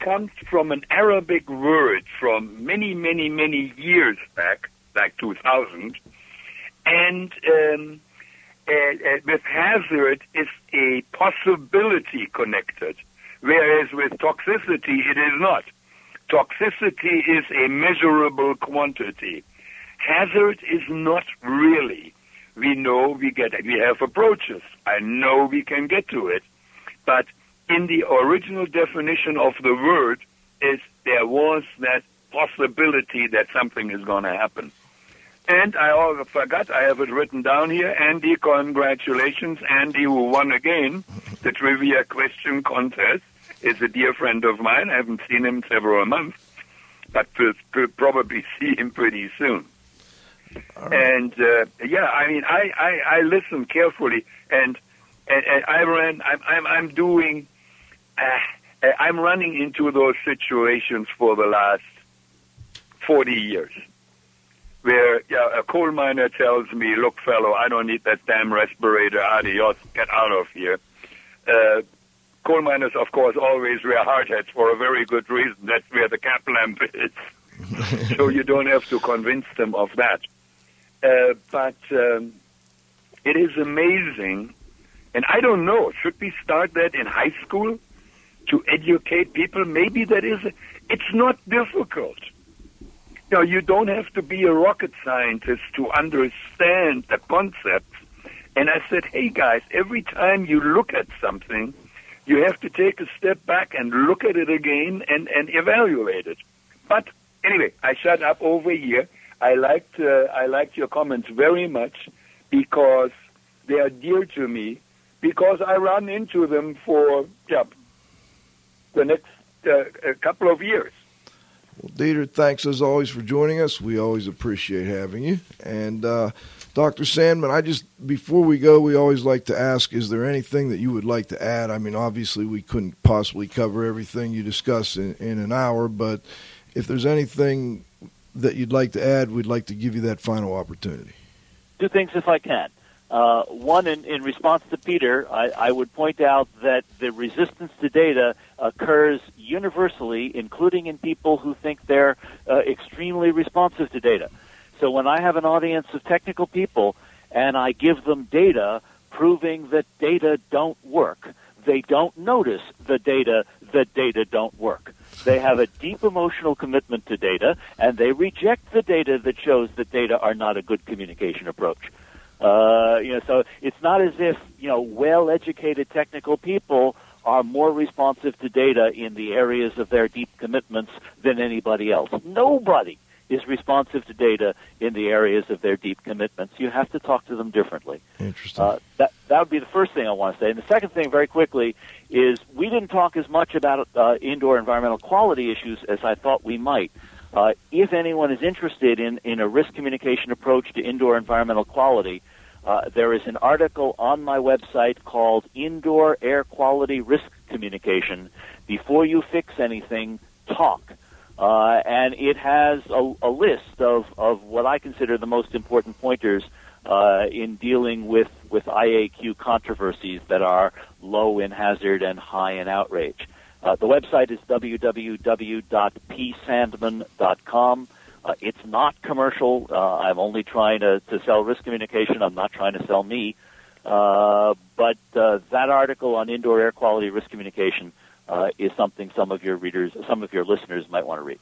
comes from an Arabic word from many, many, many years back, like 2000, and with hazard is a possibility connected. Whereas with toxicity, it is not. Toxicity is a measurable quantity. Hazard is not really. We know we have approaches. I know we can get to it. But in the original definition of the word, there was that possibility that something is going to happen. And I also forgot, I have it written down here, Andy, congratulations. Andy, who won again the trivia question contest, is a dear friend of mine. I haven't seen him in several months, but we'll probably see him pretty soon. Right. And, I listen carefully, and I'm running into those situations for the last 40 years, where a coal miner tells me, look, fellow, I don't need that damn respirator, adios, get out of here. Coal miners, of course, always wear hard hats for a very good reason. That's where the cap lamp is. So you don't have to convince them of that. But it is amazing. And I don't know, should we start that in high school to educate people? Maybe that is it's not difficult. Now, you don't have to be a rocket scientist to understand the concepts. And I said, hey, guys, every time you look at something, you have to take a step back and look at it again and evaluate it. But anyway, I shut up over here. I liked your comments very much because they are dear to me, because I run into them for the next couple of years. Well, Dieter, thanks as always for joining us. We always appreciate having you. And Dr. Sandman, before we go, we always like to ask, is there anything that you would like to add? I mean, obviously we couldn't possibly cover everything you discuss in an hour, but if there's anything that you'd like to add, we'd like to give you that final opportunity. Two things if I can. One, in response to Peter, I would point out that the resistance to data occurs universally, including in people who think they're extremely responsive to data. So when I have an audience of technical people and I give them data proving that data don't work, they don't notice the data that data don't work. They have a deep emotional commitment to data, and they reject the data that shows that data are not a good communication approach. So it's not as if, well-educated technical people are more responsive to data in the areas of their deep commitments than anybody else. Nobody is responsive to data in the areas of their deep commitments. You have to talk to them differently. Interesting. That would be the first thing I want to say. And the second thing, very quickly, is we didn't talk as much about indoor environmental quality issues as I thought we might. If anyone is interested in a risk communication approach to indoor environmental quality, there is an article on my website called Indoor Air Quality Risk Communication. Before you fix anything, talk. And it has a list of what I consider the most important pointers in dealing with IAQ controversies that are low in hazard and high in outrage. The website is www.psandman.com. It's not commercial. I'm only trying to sell risk communication. I'm not trying to sell me. But that article on indoor air quality risk communication is something some of your listeners might want to read.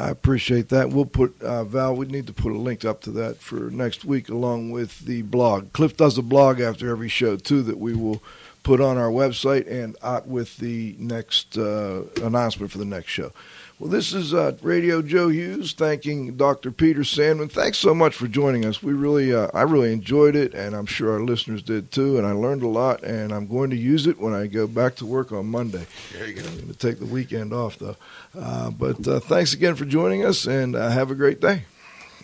I appreciate that. We'll put, Val, we need to put a link up to that for next week along with the blog. Cliff does a blog after every show, too, that we will put on our website and out with the next announcement for the next show. Well, this is Radio Joe Hughes thanking Dr. Peter Sandman. Thanks so much for joining us. We really, I really enjoyed it, and I'm sure our listeners did, too, and I learned a lot, and I'm going to use it when I go back to work on Monday. There you go. I'm going to take the weekend off, though. But thanks again for joining us, and have a great day.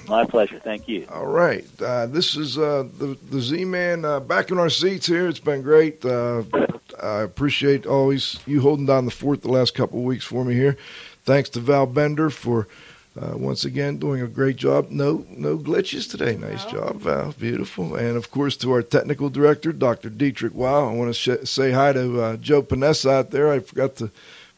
My pleasure. Thank you. All right. This is the Z-Man back in our seats here. It's been great. I appreciate always you holding down the fort the last couple of weeks for me here. Thanks to Val Bender for, once again, doing a great job. No glitches today. Nice job, Val. Beautiful. And, of course, to our technical director, Dr. Dietrich Weil. I want to say hi to Joe Panessa out there. I forgot to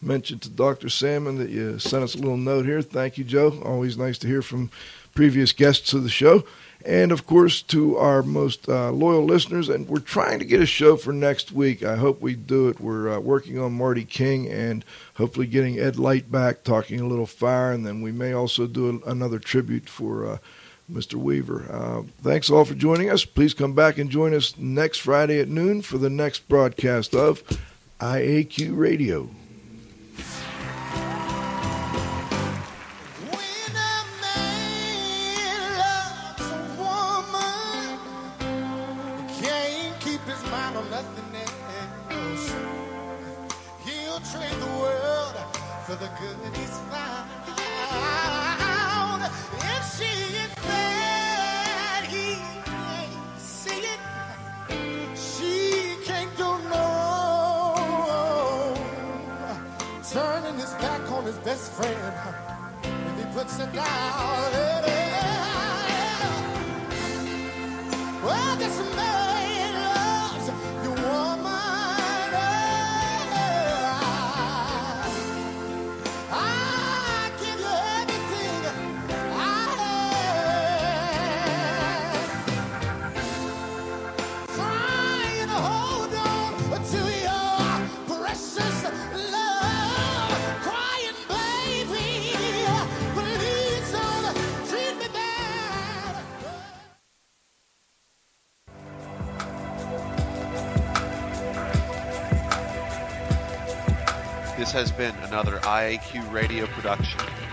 mention to Dr. Salmon that you sent us a little note here. Thank you, Joe. Always nice to hear from previous guests of the show. And, of course, to our most loyal listeners. And we're trying to get a show for next week. I hope we do it. We're working on Marty King and hopefully getting Ed Light back, talking a little fire. And then we may also do another tribute for Mr. Weaver. Thanks all for joining us. Please come back and join us next Friday at noon for the next broadcast of IAQ Radio. For the good he's found. If she is bad, he can't see it. She can't do no. Turning his back on his best friend, and he puts her down. Well, this man loves the woman. This has been another IAQ Radio production.